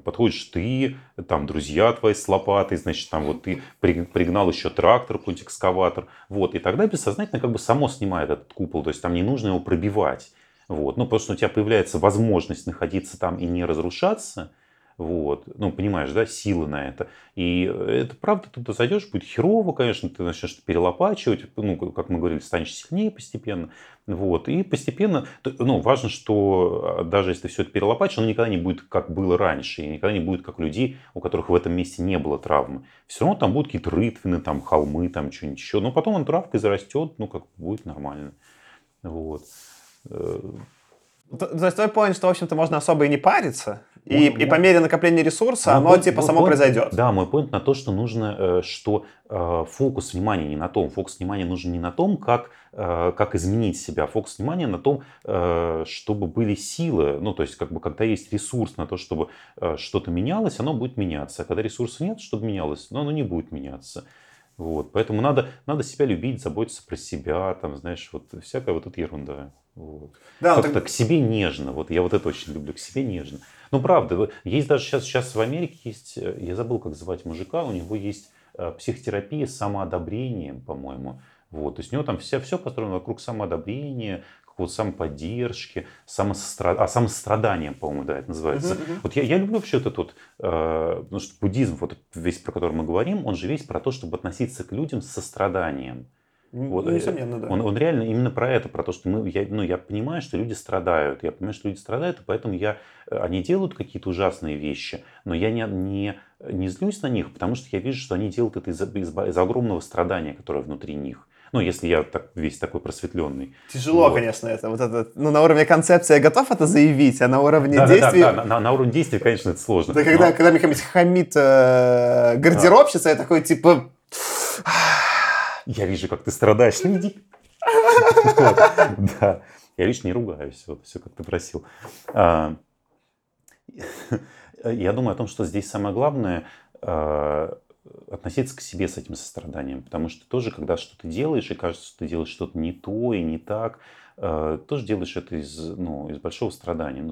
подходишь ты, друзья твои с лопатой, ты пригнал еще трактор, какой-нибудь экскаватор, и тогда бессознательно как бы само снимает этот купол, то есть там не нужно его пробивать, потому что у тебя появляется возможность находиться там и не разрушаться, понимаешь, да, силы на это, и это правда, туда зайдешь, будет херово, конечно, ты начнешь перелопачивать, как мы говорили, станешь сильнее постепенно, и постепенно, важно, что даже если ты все это перелопачишь, оно никогда не будет, как было раньше, и никогда не будет, как у людей, у которых в этом месте не было травмы, все равно там будут какие-то рытвины, там, холмы, там, что-нибудь еще, но потом он травкой зарастет, будет нормально, То есть твой поинт, что, в общем-то, можно особо и не париться, и по мере накопления ресурса оно само произойдет. Да, мой поинт на то, что нужно, что фокус внимания не на том. Фокус внимания нужен не на том, как изменить себя. Фокус внимания на том, чтобы были силы. То есть, как бы, когда есть ресурс на то, чтобы что-то менялось, оно будет меняться. А когда ресурса нет, чтобы менялось, но оно не будет меняться. Поэтому надо себя любить, заботиться про себя, всякая эта ерунда. Да, как-то к себе нежно. Я это очень люблю, к себе нежно. Правда, есть даже сейчас в Америке есть, я забыл, как звать мужика, у него есть психотерапия с самоодобрением, по-моему. То есть у него там все построено вокруг самоодобрения, какого-то самоподдержки, самосостраданием, по-моему, это называется. Я люблю вообще этот потому что буддизм, весь про который мы говорим, он же весь про то, чтобы относиться к людям с состраданием. Несомненно, да. Он реально именно про это, про то, что я понимаю, что люди страдают. Я понимаю, что люди страдают, и поэтому они делают какие-то ужасные вещи, но я не злюсь на них, потому что я вижу, что они делают это из-за огромного страдания, которое внутри них. Если я весь такой просветленный. Тяжело, конечно, это. На уровне концепции я готов это заявить, а на уровне действий... Да, на уровне действий, конечно, это сложно. Это когда мне какая-нибудь хамит гардеробщица, я такой, типа... Я вижу, как ты страдаешь, иди. Да, я лично не ругаюсь, все, как ты просил. Я думаю о том, что здесь самое главное относиться к себе с этим состраданием, потому что тоже, когда что-то делаешь, и кажется, что ты делаешь что-то не то и не так, тоже делаешь это из большого страдания,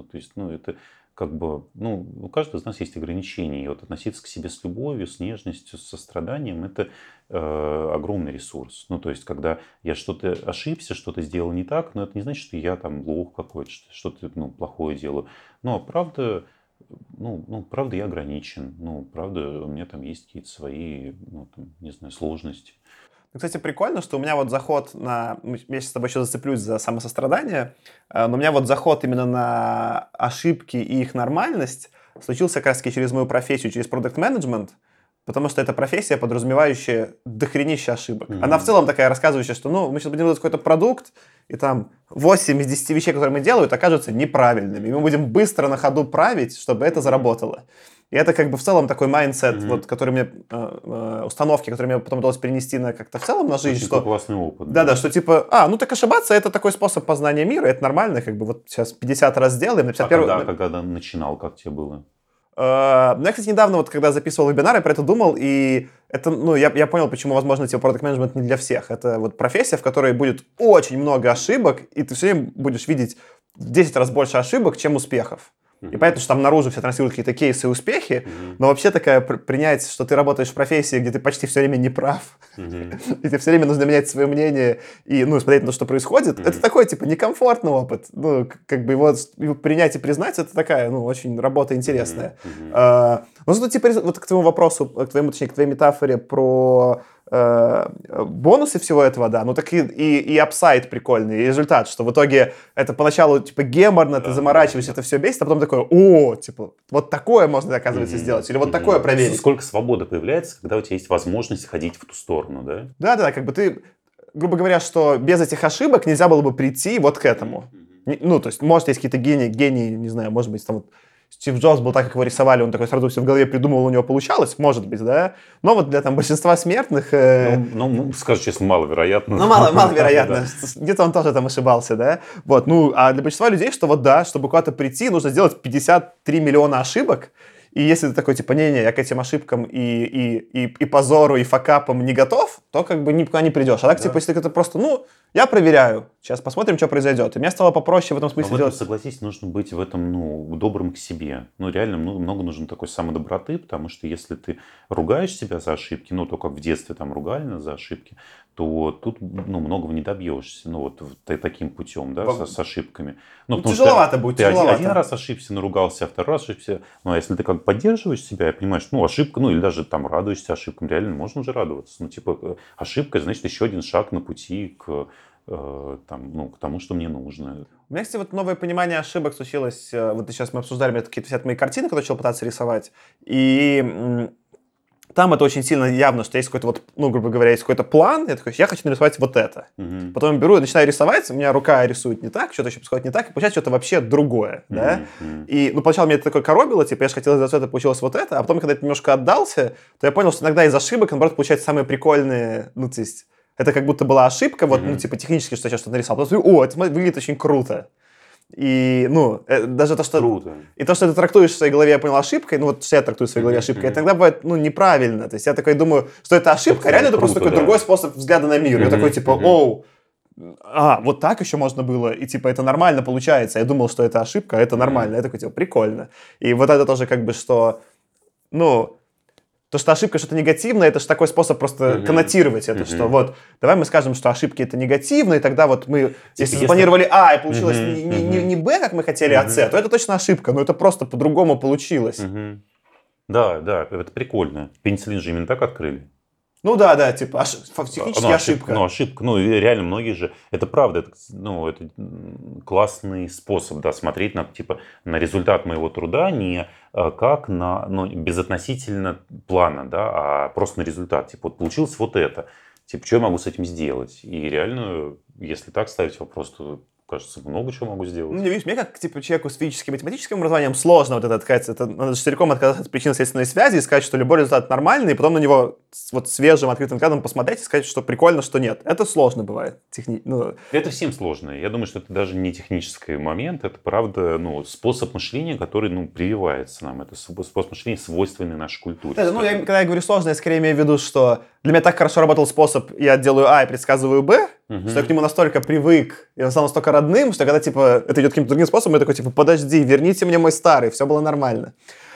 это... Как бы, у каждого из нас есть ограничения. И относиться к себе с любовью, с нежностью, с состраданием – это огромный ресурс. То есть, когда я что-то ошибся, что-то сделал не так, но это не значит, что я там лох какой-то, что-то плохое делаю. Но правда, правда я ограничен. Правда, у меня там есть какие-то свои, сложности. Кстати, прикольно, что у меня вот заход на... Я сейчас с тобой еще зацеплюсь за самосострадание, но у меня вот заход именно на ошибки и их нормальность случился как раз-таки через мою профессию, через продакт-менеджмент, потому что это профессия, подразумевающая дохренища ошибок. Mm-hmm. Она в целом такая, рассказывающая, что ну, мы сейчас будем делать какой-то продукт, и там 8 из 10 вещей, которые мы делаем, окажутся неправильными. И мы будем быстро на ходу править, чтобы это заработало. И это как бы в целом такой майндсет, mm-hmm. вот, который мне, установки, которые мне потом удалось перенести на как-то в целом на жизнь. Очень что, классный опыт. Да-да, что типа, ну так ошибаться, это такой способ познания мира, это нормально, как бы вот сейчас 50 раз сделаем. На 51... А когда начинал, как тебе было? Ну, я, кстати, недавно, вот, когда записывал вебинар, я про это думал, и это, ну, я понял, почему, возможно, типа, продакт-менеджмент не для всех. Это вот профессия, в которой будет очень много ошибок, и ты все время будешь видеть в 10 раз больше ошибок, чем успехов. И понятно, что там наружу все транслируют какие-то кейсы и успехи, но вообще такая принять, что ты работаешь в профессии, где ты почти все время не прав, и тебе все время нужно менять свое мнение и ну, смотреть на то, что происходит, это такой, типа, некомфортный опыт. Ну, как бы его принять и признать, это такая, ну, очень работа интересная. Ну, что, типа, вот к твоему вопросу, к твоей метафоре про... бонусы всего этого, да, ну так и апсайд прикольный, и результат, что в итоге это поначалу, типа, геморно, ты заморачиваешься, это все бесит, а потом такое, типа, вот такое можно, оказывается, сделать, или вот такое проверить. Сколько свободы появляется, когда у тебя есть возможность ходить в ту сторону, да? Да-да, как бы ты, грубо говоря, что без этих ошибок нельзя было бы прийти вот к этому. Ну, то есть, может, есть какие-то гении, не знаю, может быть, там вот Стив Джобс был так, как его рисовали, он такой сразу все в голове придумывал, у него получалось, может быть, да? Но вот для там большинства смертных... Ну, скажу честно, маловероятно. Ну, маловероятно. Где-то он тоже там ошибался, да? Вот, ну, а для большинства людей, что вот да, чтобы куда-то прийти, нужно сделать 53 миллиона ошибок, и если ты такой, типа, не-не, я к этим ошибкам и позору, и факапам не готов, то как бы никуда не придешь. А так, да. Типа, если это просто, ну, я проверяю, сейчас посмотрим, что произойдет. И мне стало попроще в этом смысле делать. Согласись, нужно быть в этом, ну, добрым к себе. Ну, реально много нужно такой самодоброты, потому что если ты ругаешь себя за ошибки, ну, то, как в детстве там ругали нас за ошибки, то тут, ну, многого не добьешься. Ну, вот таким путем, да, с ошибками. Ну, тяжеловато будет, тяжеловато. Один раз ошибся, наругался, а второй раз ошибся. Ну, а если ты как поддерживаешь себя и понимаешь, ну, ошибка, ну, или даже там радуешься ошибкам, реально можно же радоваться. Ну, типа, ошибка, значит, еще один шаг на пути к, там, ну, к тому, что мне нужно. У меня, кстати, вот новое понимание ошибок случилось, вот сейчас мы обсуждали, это какие-то мои картины, которые я начал пытаться рисовать, и там это очень сильно явно, что есть какой-то вот, ну, грубо говоря, есть какой-то план, я такой, я хочу нарисовать вот это. Потом я беру и начинаю рисовать, у меня рука рисует не так, что-то еще происходит не так, и получается что-то вообще другое, да? И, ну, поначалу меня это такое коробило, типа, я же хотел сделать это, получилось вот это, а потом, когда я немножко отдался, то я понял, что иногда из ошибок, наоборот, получаются самые прикольные, ну, то есть, это как будто была ошибка, вот, ну, типа, технически, что я сейчас что-то нарисовал, потом смотрю, это выглядит очень круто. И, ну, даже то, что... Круто. И то, что ты трактуешь в своей голове, я понял, ошибкой, ну, вот что я трактую в своей голове ошибкой, и тогда бывает, ну, неправильно. То есть я такой думаю, что это ошибка, реально это просто такой другой способ взгляда на мир. Я такой, типа, вот так еще можно было, и, типа, это нормально получается. Я думал, что это ошибка, а это нормально. Я такой, типа, прикольно. И вот это тоже как бы, что, ну... То, что ошибка что-то негативное, это же такой способ просто коннотировать это, что вот, давай мы скажем, что ошибки это негативно, и тогда вот мы, если запланировали А, и получилось не Б, как мы хотели, а С, то это точно ошибка, но это просто по-другому получилось. Да, это прикольно. Пенициллин же именно так открыли. Ну да, типа фактически ошибка. Ну, реально многие же, это правда, это классный способ, да, смотреть на, типа, на результат моего труда, не как на, ну, безотносительно плана, да, а просто на результат. Типа, вот получилось вот это, типа, что я могу с этим сделать? И реально, если так ставить вопрос, то... кажется, много чего могу сделать. Ну, видишь, мне как, типа, человеку с физическим и математическим образованием сложно вот это отказаться. Это надо же целиком отказаться от причинно-следственной связи и сказать, что любой результат нормальный, и потом на него вот свежим, открытым взглядом посмотреть и сказать, что прикольно, что нет. Это сложно бывает. Это всем сложно. Я думаю, что это даже не технический момент, это, правда, ну, способ мышления, который, ну, прививается нам. Это способ мышления, свойственный нашей культуре. Да, ну, когда я говорю сложно, я скорее имею в виду, что для меня так хорошо работал способ, я делаю А и предсказываю Б, что я к нему настолько привык, и он стал настолько родным, что когда, типа, это идет каким-то другим способом, я такой, типа, подожди, верните мне мой старый, все было нормально.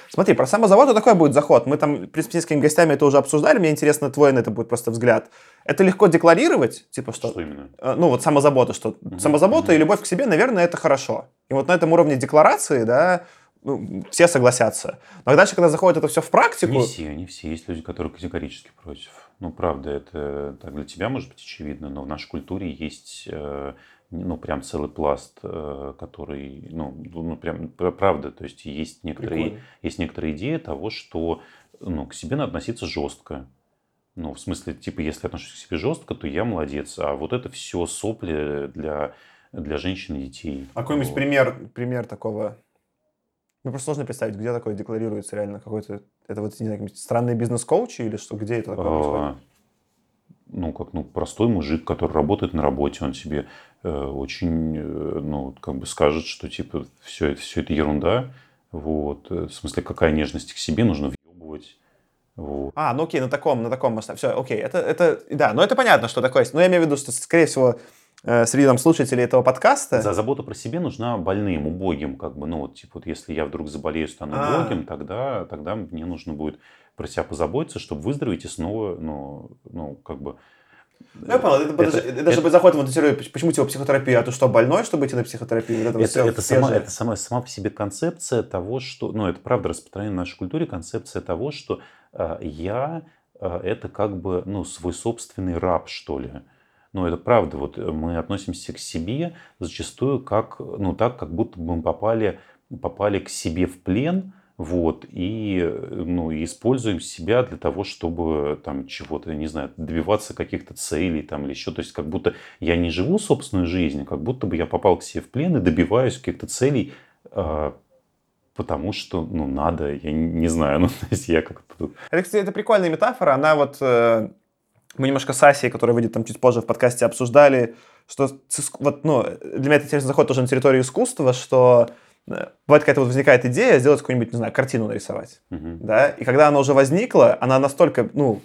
Смотри, про самозавод такой будет заход. Мы там, в принципе, с несколькими гостями это уже обсуждали, мне интересно, твой на это будет просто взгляд. Это легко декларировать, типа, что... Что именно? Ну, вот самозабота, что самозабота и любовь к себе, наверное, это хорошо. И вот на этом уровне декларации, да... Ну, все согласятся. Но дальше, когда заходит это все в практику... Не все, есть люди, которые категорически против. Ну, правда, это так для тебя может быть очевидно, но в нашей культуре есть, ну, прям целый пласт, который, ну, прям, правда, то есть некоторая идея того, что, ну, к себе надо относиться жестко. Ну, в смысле, типа, если я отношусь к себе жестко, то я молодец, а вот это все сопли для женщин и детей. А какой-нибудь пример такого... Ну, просто сложно представить, где такое декларируется реально какой-то... Это вот, не знаю, странные бизнес-коучи или что? Где это такое происходит? Ну, как, ну, простой мужик, который работает на работе, он себе очень, ну, как бы скажет, что, типа, все это ерунда. Вот. В смысле, какая нежность к себе, нужно въебывать. Вот. А, ну окей, на таком масштабе. Все, окей, это... Да, ну это понятно, что такое есть. Но я имею в виду, что, скорее всего... среди там слушателей этого подкаста. За заботу про себя нужна больным, убогим, как бы, ну вот, типа, вот если я вдруг заболею, стану убогим, тогда мне нужно будет про себя позаботиться, чтобы выздороветь и снова, ну, как бы... Ну, я понял, это даже по заходу монтирует, почему тебе психотерапия, а ты что, больной, чтобы идти на психотерапию? Это сама по себе концепция того, что... Ну, это правда распространена в нашей культуре, концепция того, что я это как бы, ну, свой собственный раб, что ли. Но это правда, вот мы относимся к себе зачастую как, ну, так, как будто бы мы попали к себе в плен, вот, и, ну, используем себя для того, чтобы там чего-то, не знаю, добиваться каких-то целей там или еще. То есть как будто я не живу собственную жизнь, как будто бы я попал к себе в плен и добиваюсь каких-то целей, потому что, ну, надо, я не знаю, ну, то есть я как-то... Это прикольная метафора, она вот... Мы немножко с Асей, которая выйдет там чуть позже в подкасте, обсуждали, что вот, ну, для меня это интересный заход тоже на территорию искусства, что бывает какая-то вот возникает идея сделать какую-нибудь, не знаю, картину нарисовать, да, и когда она уже возникла, она настолько, ну,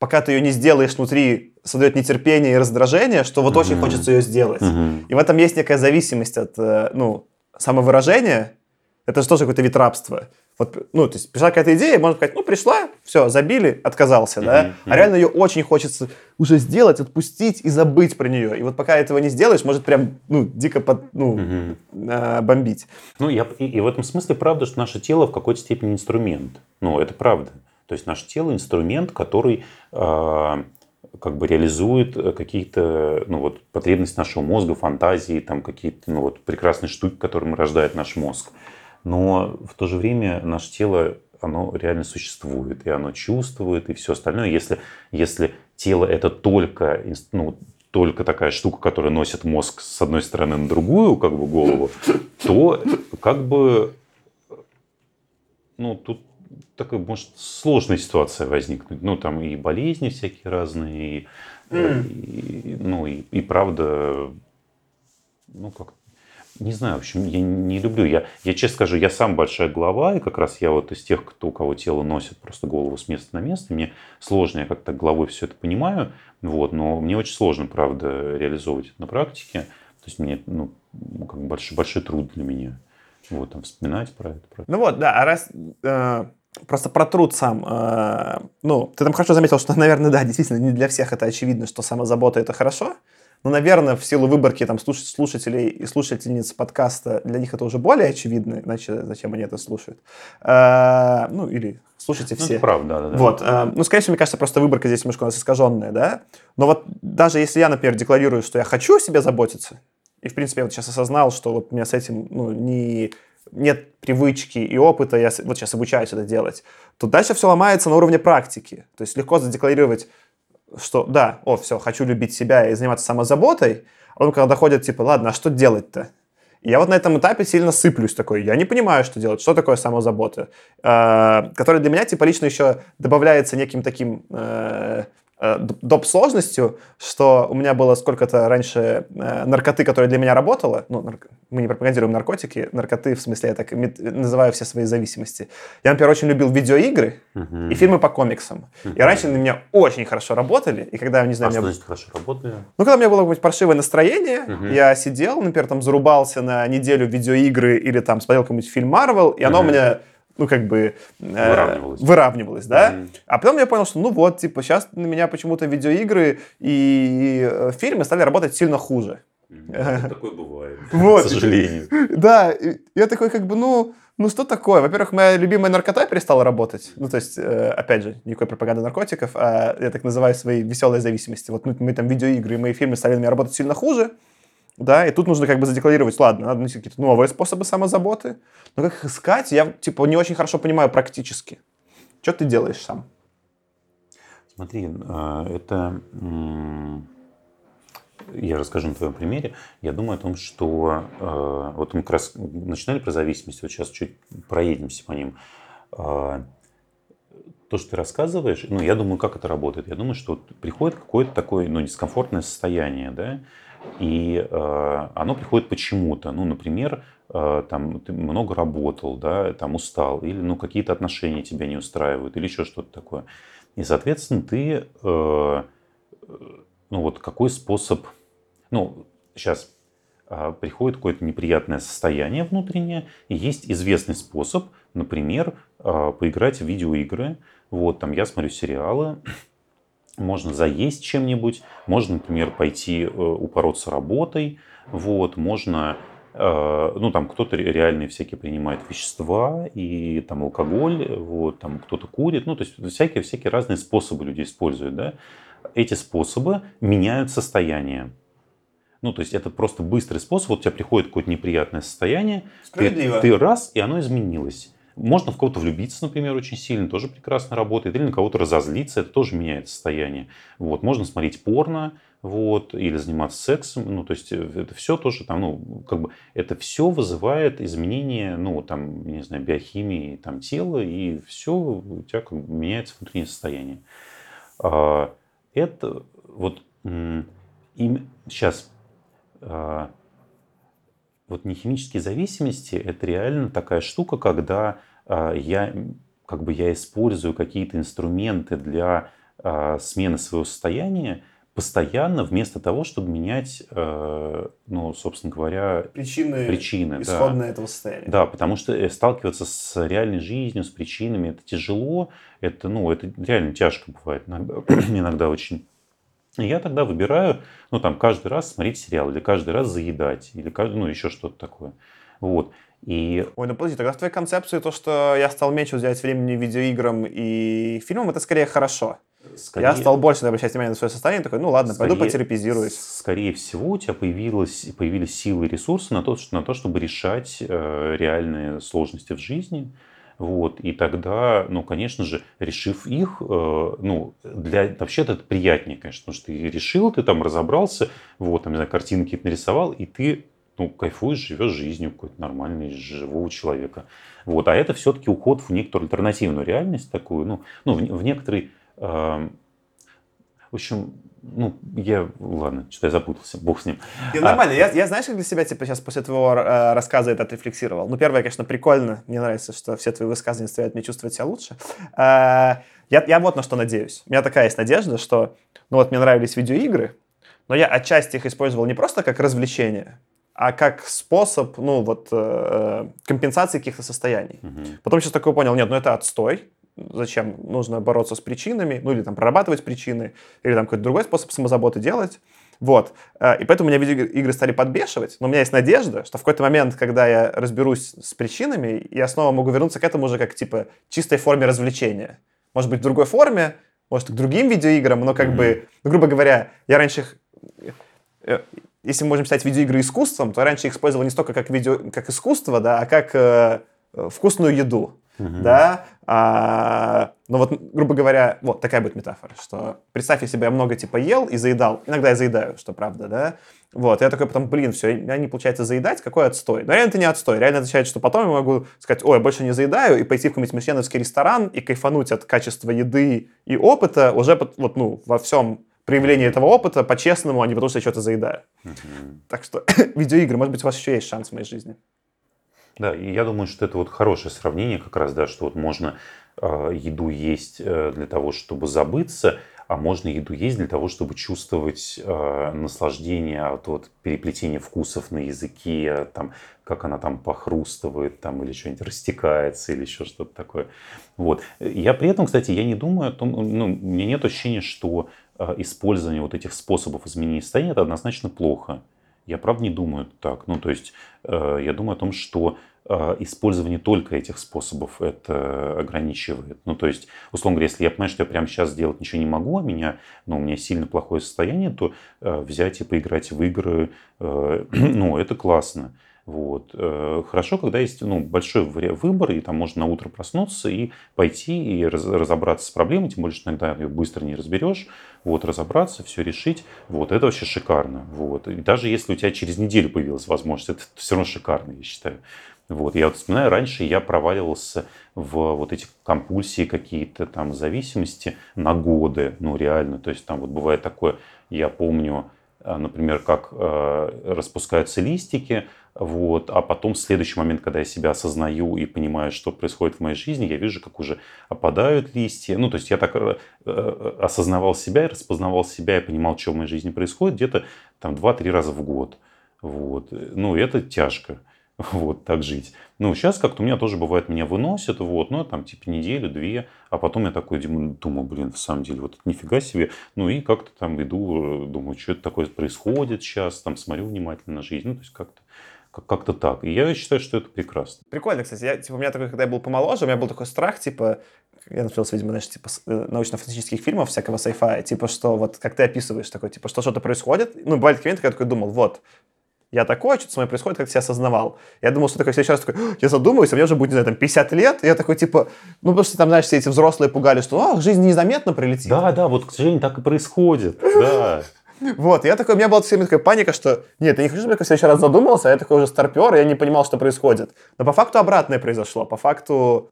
пока ты ее не сделаешь внутри, создает нетерпение и раздражение, что вот очень хочется ее сделать. И в этом есть некая зависимость от, ну, самовыражения, это же тоже какой-то вид рабства. Вот, ну, то есть пришла какая-то идея, можно сказать, ну, пришла, все, забили, отказался, да? А реально ее очень хочется уже сделать, отпустить и забыть про нее. И вот пока этого не сделаешь, может прям, ну, дико бомбить. Ну, и в этом смысле правда, что наше тело в какой-то степени инструмент. Ну, это правда. То есть наше тело инструмент, который как бы реализует какие-то, ну, вот, потребности нашего мозга, фантазии, там какие-то, ну, вот, прекрасные штуки, которыми рождает наш мозг. Но в то же время наше тело, оно реально существует, и оно чувствует, и все остальное. Если тело это только, ну, только такая штука, которая носит мозг с одной стороны на другую, как бы, голову, то как бы, ну, тут такая, может, сложная ситуация возникнуть. Ну, там и болезни всякие разные, и правда, ну, как-то. Не знаю, в общем, я не люблю. Я честно скажу, я сам большая голова, и как раз я вот из тех, у кого тело носит просто голову с места на место. Мне сложно, я как-то головой все это понимаю, вот, но мне очень сложно, правда, реализовывать это на практике. То есть мне, ну, как большой труд для меня, вот, там, вспоминать про это. Ну вот, да, а раз... Просто про труд сам. Ну, ты там хорошо заметил, что, наверное, да, действительно, не для всех это очевидно, что самозабота – это хорошо. Но, наверное, в силу выборки там, слушателей и слушательниц подкаста, для них это уже более очевидно, иначе зачем они это слушают. Ну, или слушайте все. Ну, правда, да. Вот. Ну, скорее всего, мне кажется, просто выборка здесь немножко у нас искаженная, да? Но вот даже если я, например, декларирую, что я хочу о себе заботиться, и, в принципе, я вот сейчас осознал, что вот у меня с этим, ну, нет привычки и опыта, я вот сейчас обучаюсь это делать, то дальше все ломается на уровне практики. То есть легко задекларировать, что да, хочу любить себя и заниматься самозаботой, а потом, когда доходит, типа, ладно, а что делать-то? И я вот на этом этапе сильно сыплюсь такой, я не понимаю, что делать, что такое самозабота, которая для меня, типа, лично еще добавляется неким таким доп. Сложностью, что у меня было сколько-то раньше наркоты, которая для меня работала, мы не пропагандируем наркотики, наркоты, в смысле, я так называю все свои зависимости. Я, например, очень любил видеоигры и фильмы по комиксам. И раньше на меня очень хорошо работали, и когда, не знаю... значит, хорошо работали? Ну, когда у меня было какое-то паршивое настроение, я сидел, например, там, зарубался на неделю видеоигры или там смотрел какой-нибудь фильм Marvel, и оно у меня... ну, как бы... выравнивалось, да? А потом я понял, что, ну, вот, типа, сейчас на меня почему-то видеоигры и фильмы стали работать сильно хуже. Такое бывает, к сожалению. Да, я такой, как бы, ну... Ну, что такое? Во-первых, моя любимая наркота перестала работать. Ну, то есть, опять же, никакой пропаганды наркотиков, а я так называю свои веселые зависимости. Вот мы там видеоигры и мои фильмы стали на меня работать сильно хуже, да, и тут нужно как бы задекларировать, ладно, надо найти какие-то новые способы самозаботы, но как их искать, я, типа, не очень хорошо понимаю практически. Что ты делаешь сам? Смотри, это... Я расскажу на твоем примере. Я думаю о том, что... Вот мы как раз начинали про зависимость, вот сейчас чуть проедемся по ним. То, что ты рассказываешь, ну, я думаю, как это работает. Я думаю, что вот приходит какое-то такое, ну, дискомфортное состояние, да, и оно приходит почему-то. Ну, например, там, ты много работал, да, там, устал, или, ну, какие-то отношения тебя не устраивают, или еще что-то такое. И, соответственно, ты... Ну, вот какой способ... Ну, сейчас приходит какое-то неприятное состояние внутреннее, и есть известный способ, например, поиграть в видеоигры. Вот, там я смотрю сериалы, можно заесть чем-нибудь, можно, например, пойти упороться работой, вот, можно... Ну, там кто-то реальные всякие принимает вещества, и там алкоголь, вот, там кто-то курит, ну, то есть всякие разные способы люди используют, да. Эти способы меняют состояние. Ну, то есть это просто быстрый способ. Вот у тебя приходит какое-то неприятное состояние, ты раз, и оно изменилось. Можно в кого-то влюбиться, например, очень сильно, тоже прекрасно работает. Или на кого-то разозлиться, это тоже меняет состояние. Вот, можно смотреть порно, вот, или заниматься сексом. Ну, то есть это все тоже там, ну, как бы, это все вызывает изменения, ну, там, не знаю, биохимии, там, тела, и все у тебя как бы меняется внутреннее состояние. Это вот им сейчас вот нехимические зависимости, это реально такая штука, когда я использую какие-то инструменты для смены своего состояния постоянно, вместо того, чтобы менять, ну, собственно говоря, причины исходные, да, этого состояния. Да, потому что сталкиваться с реальной жизнью, с причинами, это тяжело, это, ну, это реально тяжко бывает иногда очень. И я тогда выбираю, ну, там, каждый раз смотреть сериал, или каждый раз заедать, или каждый, ну, еще что-то такое. Вот. И... Ой, ну подожди, тогда в твоей концепции то, что я стал меньше уделять времени видеоиграм и фильмам, это скорее хорошо. Скорее... Я стал больше обращать внимание на свое состояние, такой, ну ладно, пойду потерапизируюсь. Скорее всего, у тебя появились силы и ресурсы на то, чтобы решать реальные сложности в жизни. Вот. И тогда, ну, конечно же, решив их, ну, вообще-то это приятнее, конечно, потому что ты решил, ты там разобрался, вот, там, не знаю, картинки какие-то нарисовал, и ты, ну, кайфуешь, живешь жизнью какой-то нормальной, живого человека. Вот. А это все-таки уход в некоторую альтернативную реальность такую, ну в некоторый... В общем, ну, я... Ладно, что-то я запутался, бог с ним. Нормально, я знаешь, как для себя, типа, сейчас после твоего рассказа это отрефлексировал? Ну, первое, конечно, прикольно, мне нравится, что все твои высказывания заставляют меня чувствовать себя лучше. Я вот на что надеюсь. У меня такая есть надежда, что, ну, вот мне нравились видеоигры, но я отчасти их использовал не просто как развлечение, а как способ, ну, вот, компенсации каких-то состояний. Угу. Потом сейчас такое понял, нет, ну, это отстой. Зачем? Нужно бороться с причинами, ну, или там прорабатывать причины, или там какой-то другой способ самозаботы делать. Вот. И поэтому меня видеоигры стали подбешивать, но у меня есть надежда, что в какой-то момент, когда я разберусь с причинами, я снова могу вернуться к этому уже как, типа, чистой форме развлечения. Может быть, в другой форме, может, к другим видеоиграм, но как бы, ну, грубо говоря, я раньше их... Если мы можем считать видеоигры искусством, то раньше их использовал не столько как искусство, да, а как вкусную еду. Да? Ну вот, грубо говоря, вот такая будет метафора, что представь, если бы я много типа ел и заедал, иногда я заедаю, что правда, да, вот, я такой потом, блин, все, у меня не получается заедать, какой отстой, но реально это не отстой, реально означает, что потом я могу сказать, ой, я больше не заедаю, и пойти в какой-нибудь мишленовский ресторан и кайфануть от качества еды и опыта уже, вот, ну, во всем проявлении этого опыта по-честному, а не потому, что я что-то заедаю. Так что видеоигры, может быть, у вас еще есть шанс в моей жизни. Да, и я думаю, что это вот хорошее сравнение как раз, да, что вот можно еду есть для того, чтобы забыться, а можно еду есть для того, чтобы чувствовать наслаждение от вот переплетения вкусов на языке, там, как она там похрустывает, там, или что-нибудь растекается, или еще что-то такое. Вот. Я при этом, кстати, я не думаю о том, ну, у меня нет ощущения, что использование вот этих способов изменения состояния – это однозначно плохо. Я правда не думаю так. Ну, то есть я думаю о том, что использование только этих способов это ограничивает. Ну, то есть, условно говоря, если я понимаю, что я прямо сейчас делать ничего не могу, а у меня сильно плохое состояние, то взять и поиграть в игры, ну, это классно. Вот. Хорошо, когда есть большой выбор, и там можно на утро проснуться и пойти и разобраться с проблемой, тем более, что иногда ее быстро не разберешь, вот, разобраться, все решить, вот, это вообще шикарно, вот, и даже если у тебя через неделю появилась возможность, это все равно шикарно, я считаю. Вот, я вот вспоминаю, раньше я проваливался в вот эти компульсии, какие-то там зависимости на годы, ну, реально, то есть там вот бывает такое, я помню, например, как распускаются листики, вот, а потом в следующий момент, когда я себя осознаю и понимаю, что происходит в моей жизни, я вижу, как уже опадают листья. Ну, то есть я так осознавал себя и распознавал себя и понимал, что в моей жизни происходит где-то там 2-3 раза в год. Вот. Ну, это тяжко, вот, так жить. Ну, сейчас как-то у меня тоже бывает, меня выносят, вот, ну, там, типа, неделю-две, а потом я такой думаю, блин, в самом деле, вот это нифига себе, ну, и как-то там иду, думаю, что это такое происходит сейчас, там, смотрю внимательно на жизнь, ну, то есть как-то так. И я считаю, что это прекрасно. Прикольно, кстати. У меня такой, когда я был помоложе, у меня был такой страх, типа, я насмотрелся, видимо, научно-фантастических фильмов, всякого sci-fi, типа, что вот, как ты описываешь, такой, типа, что что-то происходит. Ну, бывает момент, когда я такой думал, вот, я такой, что-то с мной происходит, как-то себя осознавал. Я думал, что такой, в следующий раз такой, я задумываюсь, а мне уже будет, не знаю, там, 50 лет. И я такой, типа, ну, потому что там, знаешь, все эти взрослые пугали, что, жизнь незаметно прилетит. Да, вот, к сожалению, так и происходит, да. Вот, я такой, у меня была все время такая паника, что нет, я не хочу, чтобы я в следующий раз задумался, я такой уже старпер, я не понимал, что происходит. Но по факту обратное произошло, по факту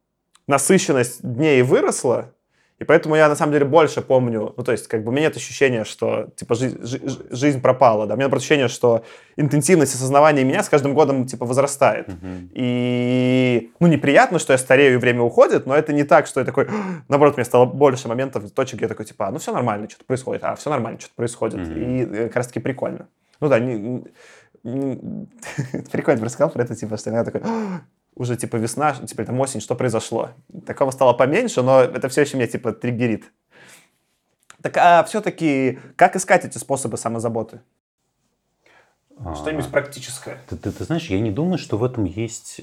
насыщенность дней выросла, и поэтому я на самом деле больше помню, ну то есть как бы у меня нет ощущения, что типа жизнь пропала, да, у меня просто ощущение, что интенсивность осознавания меня с каждым годом типа возрастает. И, ну неприятно, что я старею и время уходит, но это не так, что я такой, наоборот, мне стало больше моментов, точек, где я такой типа, все нормально, что-то происходит, все нормально, что-то происходит, и как раз таки прикольно. Ну да, прикольно рассказал про это, типа, что я такой... уже типа весна, теперь там осень, что произошло? Такого стало поменьше, но это все еще меня типа триггерит. Так, а все-таки как искать эти способы самозаботы? Что-нибудь практическое. Ты знаешь, я не думаю, что в этом есть...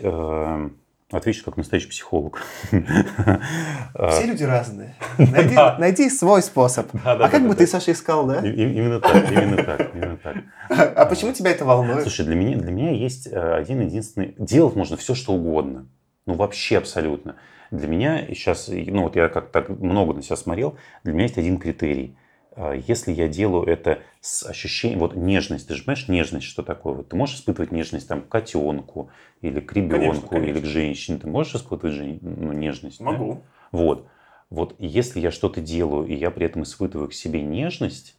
Отвечу как настоящий психолог. Все люди разные. Найди свой способ. А как бы ты, Саша, искал, да? Именно так. А почему тебя это волнует? Слушай, для меня есть один-единственный... Делать можно все, что угодно. Ну, вообще абсолютно. Для меня сейчас... Ну, вот я как-то так много на себя смотрел. Для меня есть один критерий. Если я делаю это с ощущением, вот нежность, ты же понимаешь, нежность, что такое? Вот ты можешь испытывать нежность там, к котенку, или к ребенку, конечно. Или к женщине, ты можешь испытывать нежность? Могу. Да? Вот, если я что-то делаю, и я при этом испытываю к себе нежность,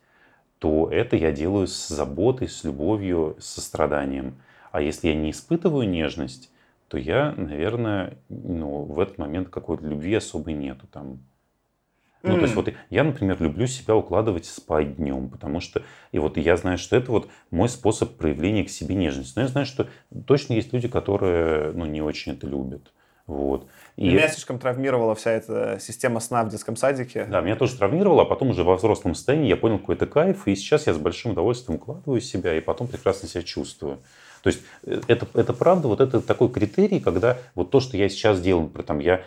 то это я делаю с заботой, с любовью, с состраданием. А если я не испытываю нежность, то я, наверное, в этот момент какой-то любви особой нету там. Ну, то есть, вот я, например, люблю себя укладывать спать днем, потому что... И вот я знаю, что это вот мой способ проявления к себе нежности. Но я знаю, что точно есть люди, которые, не очень это любят. Вот. И меня слишком травмировала вся эта система сна в детском садике. Да, меня тоже травмировало, а потом уже во взрослом состоянии я понял, какой это кайф, и сейчас я с большим удовольствием укладываю себя, и потом прекрасно себя чувствую. То есть это правда, вот это такой критерий, когда вот то, что я сейчас делаю, там я...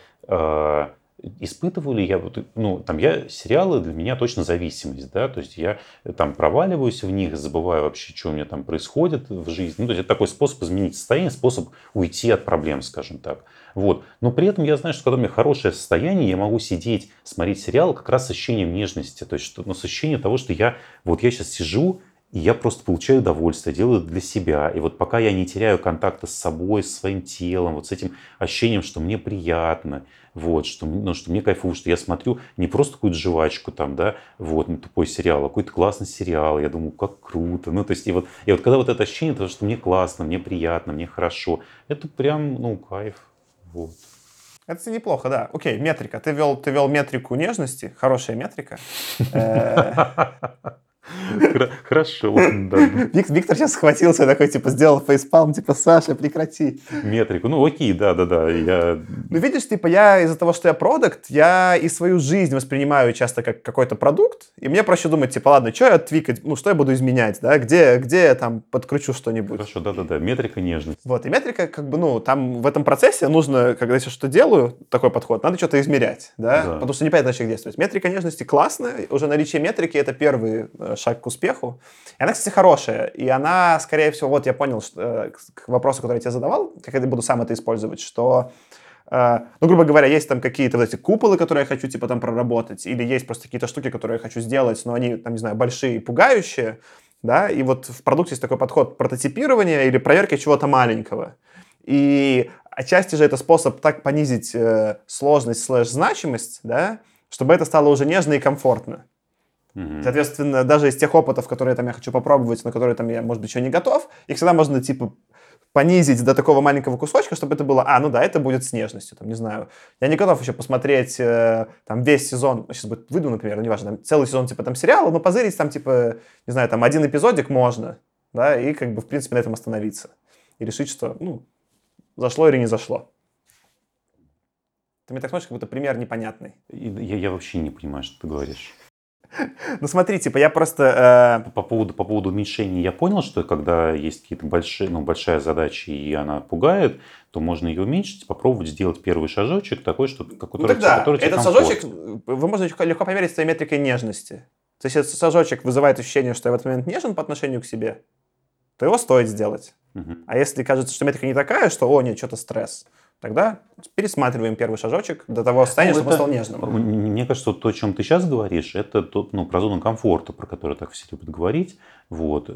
Испытываю ли я, я сериалы, для меня точно зависимость, да, то есть я там проваливаюсь в них, забываю вообще, что у меня там происходит в жизни, то есть это такой способ изменить состояние, способ уйти от проблем, скажем так, вот, но при этом я знаю, что когда у меня хорошее состояние, я могу сидеть, смотреть сериал как раз с ощущением нежности, то есть с ощущением того, что я сейчас сижу, и я просто получаю удовольствие, делаю для себя. И вот пока я не теряю контакта с собой, с своим телом, вот с этим ощущением, что мне приятно, вот, что мне кайфово, что я смотрю не просто какую-то жвачку там, да, вот, тупой сериал, а какой-то классный сериал, я думаю, как круто. Ну, то есть, и вот когда вот это ощущение, то, что мне классно, мне приятно, мне хорошо, это прям, кайф, вот. Это неплохо, да. Окей, метрика. Ты вел метрику нежности, хорошая метрика. Хорошо. Виктор сейчас схватился, такой, типа, сделал фейспалм, типа, Саша, прекрати. Метрику. Ну, окей, да. Ну, видишь, типа, я из-за того, что я продакт, я и свою жизнь воспринимаю часто как какой-то продукт, и мне проще думать, типа, ладно, что я твикать, ну, что я буду изменять, да, где я там подкручу что-нибудь. Хорошо, да, метрика нежность. Вот, и метрика, как бы, ну, там в этом процессе нужно, когда я что-то делаю, такой подход, надо что-то измерять, да, потому что непонятно, как действовать. Метрика нежности классная, уже наличие метрики — это первый шаг к успеху. И она, кстати, хорошая. И она, скорее всего, вот я понял, что, к вопросу, который я тебе задавал, как я буду сам это использовать, что, ну, грубо говоря, есть там какие-то вот эти куполы, которые я хочу, типа, там проработать, или есть просто какие-то штуки, которые я хочу сделать, но они, там, не знаю, большие и пугающие, да, и вот в продукте есть такой подход прототипирования или проверки чего-то маленького. И отчасти же это способ так понизить сложность /значимость, да, чтобы это стало уже нежно и комфортно. Соответственно, даже из тех опытов, которые там я хочу попробовать, на которые там я, может быть, еще не готов, их всегда можно, типа, понизить до такого маленького кусочка, чтобы это было, ну да, это будет с нежностью, там, не знаю. Я не готов еще посмотреть, там, весь сезон, сейчас будет выйду, например, ну, неважно, там, целый сезон, типа, там, сериала, но позырить там, типа, не знаю, там, один эпизодик можно, да, и, как бы, в принципе, на этом остановиться. И решить, что, ну, зашло или не зашло. Ты мне так смотришь, как будто пример непонятный. Я вообще не понимаю, что ты говоришь. Ну смотри, типа я просто... По поводу уменьшения я понял, что когда есть какие-то большая задача и она пугает, то можно ее уменьшить, попробовать сделать первый шажочек такой, что... который этот шажочек, вы можете легко померить с твоей метрикой нежности. То есть если шажочек вызывает ощущение, что я в этот момент нежен по отношению к себе, то его стоит сделать. А если кажется, что метрика не такая, что нет, что-то стресс, тогда пересматриваем первый шажочек до того состояния, чтобы он стал нежным. Мне кажется, то, о чем ты сейчас говоришь, это тот, про зону комфорта, про которую так все любят говорить. Вот.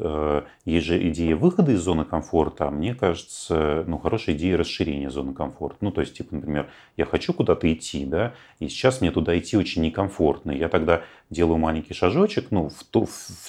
Есть же идея выхода из зоны комфорта, а мне кажется, хорошая идея расширения зоны комфорта. Ну, то есть, типа, например, я хочу куда-то идти, да, и сейчас мне туда идти очень некомфортно. Я тогда делаю маленький шажочек, в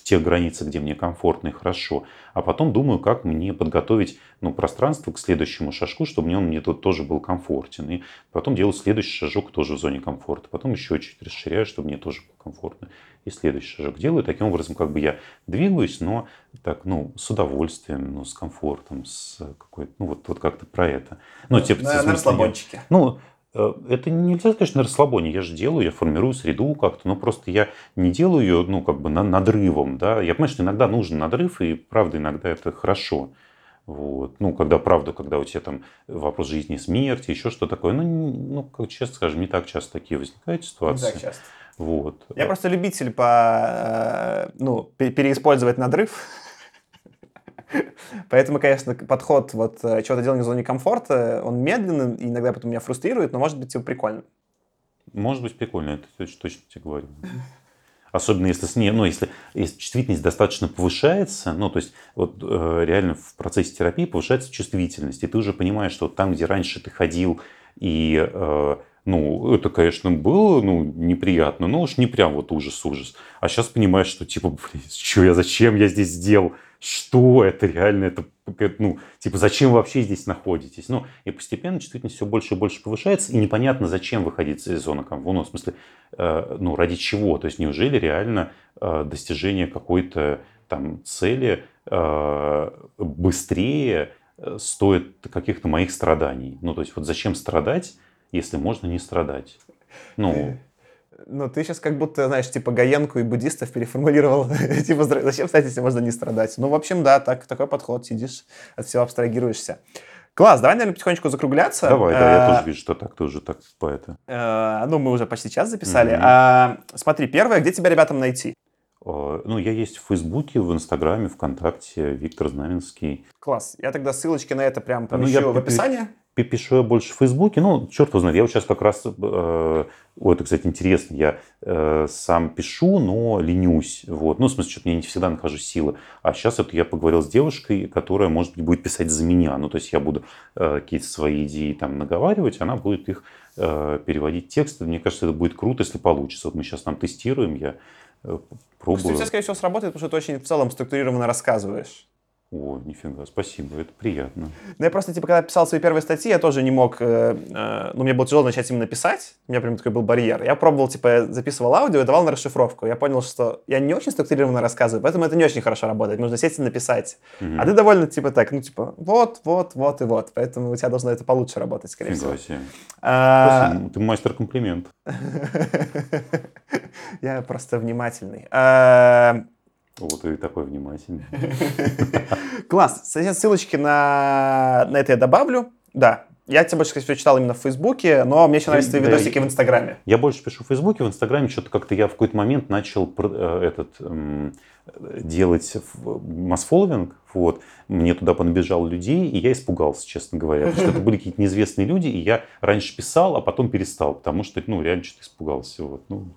тех границах, где мне комфортно и хорошо, а потом думаю, как мне подготовить, пространство к следующему шажку, чтобы он мне тут тоже был комфортен. И потом делаю следующий шажок тоже в зоне комфорта. Потом еще чуть расширяю, чтобы мне тоже было комфортно. И следующий шажок делаю. Таким образом, как бы я двигаюсь, но так, с удовольствием, с комфортом, с какой-то, вот как-то про это. На расслабончике. Это нельзя сказать, что на расслабоне. Я же делаю, я формирую среду как-то, но просто я не делаю ее, как бы надрывом, да. Я понимаю, что иногда нужен надрыв, и правда иногда это хорошо. Вот. Когда у тебя там вопрос жизни и смерти, еще что такое. Как честно скажем, не так часто такие возникают ситуации. Не так часто. Вот. Я просто любитель переиспользовать надрыв. Поэтому, конечно, подход чего-то делания в зоне комфорта, он медленный, и иногда потом меня фрустрирует, но может быть прикольно. Может быть прикольно, это точно тебе говорю. Особенно если чувствительность достаточно повышается, то есть реально в процессе терапии повышается чувствительность, и ты уже понимаешь, что там, где раньше ты ходил, и это, конечно, было неприятно, но уж не прям ужас-ужас. А сейчас понимаешь, что типа, блин, зачем я здесь сделал? Что это реально? Зачем вы вообще здесь находитесь? И постепенно чувствительность все больше и больше повышается, и непонятно, зачем выходить из зоны комфорта. Ради чего? То есть, неужели реально достижение какой-то там цели быстрее стоит каких-то моих страданий? То есть, зачем страдать, если можно не страдать? Ты сейчас как будто, знаешь, типа Гаенку и буддистов переформулировал. Типа, зачем стать, если можно не страдать? В общем, да, такой подход. Сидишь, от всего абстрагируешься. Класс, давай, наверное, потихонечку закругляться. Давай, да, я тоже вижу, что так ты уже так по это. Мы уже почти час записали. Смотри, первое, где тебя ребятам найти? Я есть в Фейсбуке, в Инстаграме, ВКонтакте, Виктор Знаменский. Класс, я тогда ссылочки на это прям помещу в описании. Пишу я больше в Фейсбуке, черт его знает, я вот сейчас как раз, это, кстати, интересно, я сам пишу, но ленюсь, что-то мне не всегда нахожу силы, а сейчас я поговорил с девушкой, которая, может быть, будет писать за меня, то есть я буду какие-то свои идеи там наговаривать, она будет их переводить тексты, мне кажется, это будет круто, если получится, мы сейчас там тестируем, я пробую. Кстати, у тебя, скорее всего, сработает, потому что ты очень в целом структурированно рассказываешь. О, нифига, спасибо, это приятно. Ну, я просто, типа, когда писал свои первые статьи, я тоже не мог... ну, мне было тяжело начать именно писать. У меня прям такой был барьер. Я пробовал, типа, я записывал аудио и давал на расшифровку. Я понял, что я не очень структурированно рассказываю, поэтому это не очень хорошо работает. Нужно сесть и написать. Угу. А ты довольно, типа, так, ну, типа, вот. Поэтому у тебя должно это получше работать, скорее всего. Фига себе. Спасибо, ты мастер-комплимент. Я просто внимательный. Вот и такой внимательный. Класс. Сейчас ссылочки на это я добавлю. Да. Я тебя больше, скорее всего, читал именно в Фейсбуке, но мне еще нравятся твои видосики в Инстаграме. Я больше пишу в Фейсбуке, в Инстаграме что-то как-то я в какой-то момент начал делать масс-фолловинг. Вот. Мне туда понабежало людей, и я испугался, честно говоря. Потому что это были какие-то неизвестные люди, и я раньше писал, а потом перестал, потому что, ну, реально что-то испугался. Вот. Ну,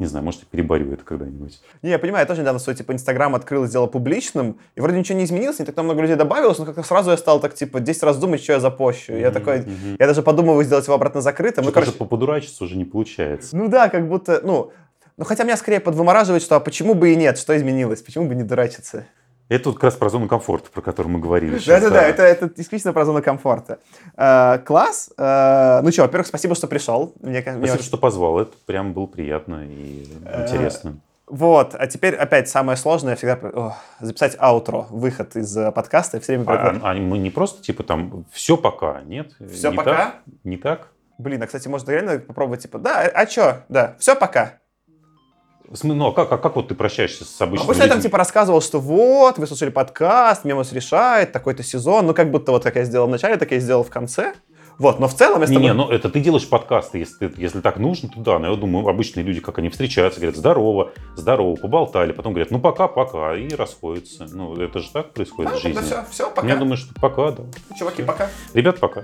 не знаю, может, я переборю это когда-нибудь. Не, я понимаю, я тоже недавно свой, типа, Инстаграм открыл и сделал публичным, и вроде ничего не изменилось, не так много людей добавилось, но как-то сразу я стал так, типа, 10 раз думать, что я запощу. Я такой, я даже подумываю сделать его обратно закрытым. Что-то даже поподурачиться уже не получается. Ну да, как будто, ну хотя меня скорее подвымораживает, что а почему бы и нет, что изменилось, почему бы не дурачиться. Это вот как раз про зону комфорта, про которую мы говорили. Да-да-да, это исключительно про зону комфорта. Класс. Ну что, во-первых, спасибо, что пришел. Спасибо, что позвал. Это прям было приятно и интересно. Вот, а теперь опять самое сложное всегда записать аутро, выход из подкаста. Все время мы не просто типа там «все пока», нет? «Все пока»? Так, не так? Блин, а, кстати, можно реально попробовать типа «да, а чё? Да, все пока». Ну, а как вот ты прощаешься с обычными людьми? Обычно я там типа рассказывал, что вот, вы слушали подкаст, «Мемус решает», такой-то сезон. Ну, как будто вот как я сделал в начале, так я сделал в конце. Вот, но в целом... Ну это ты делаешь подкасты, если так нужно, то да. Но я думаю, обычные люди, как они встречаются, говорят «здорово, здорово», поболтали, потом говорят «ну, пока-пока» и расходятся. Ну, это же так происходит в жизни. Все, пока. Я думаю, что пока, да. Чуваки, пока. Ребят, пока.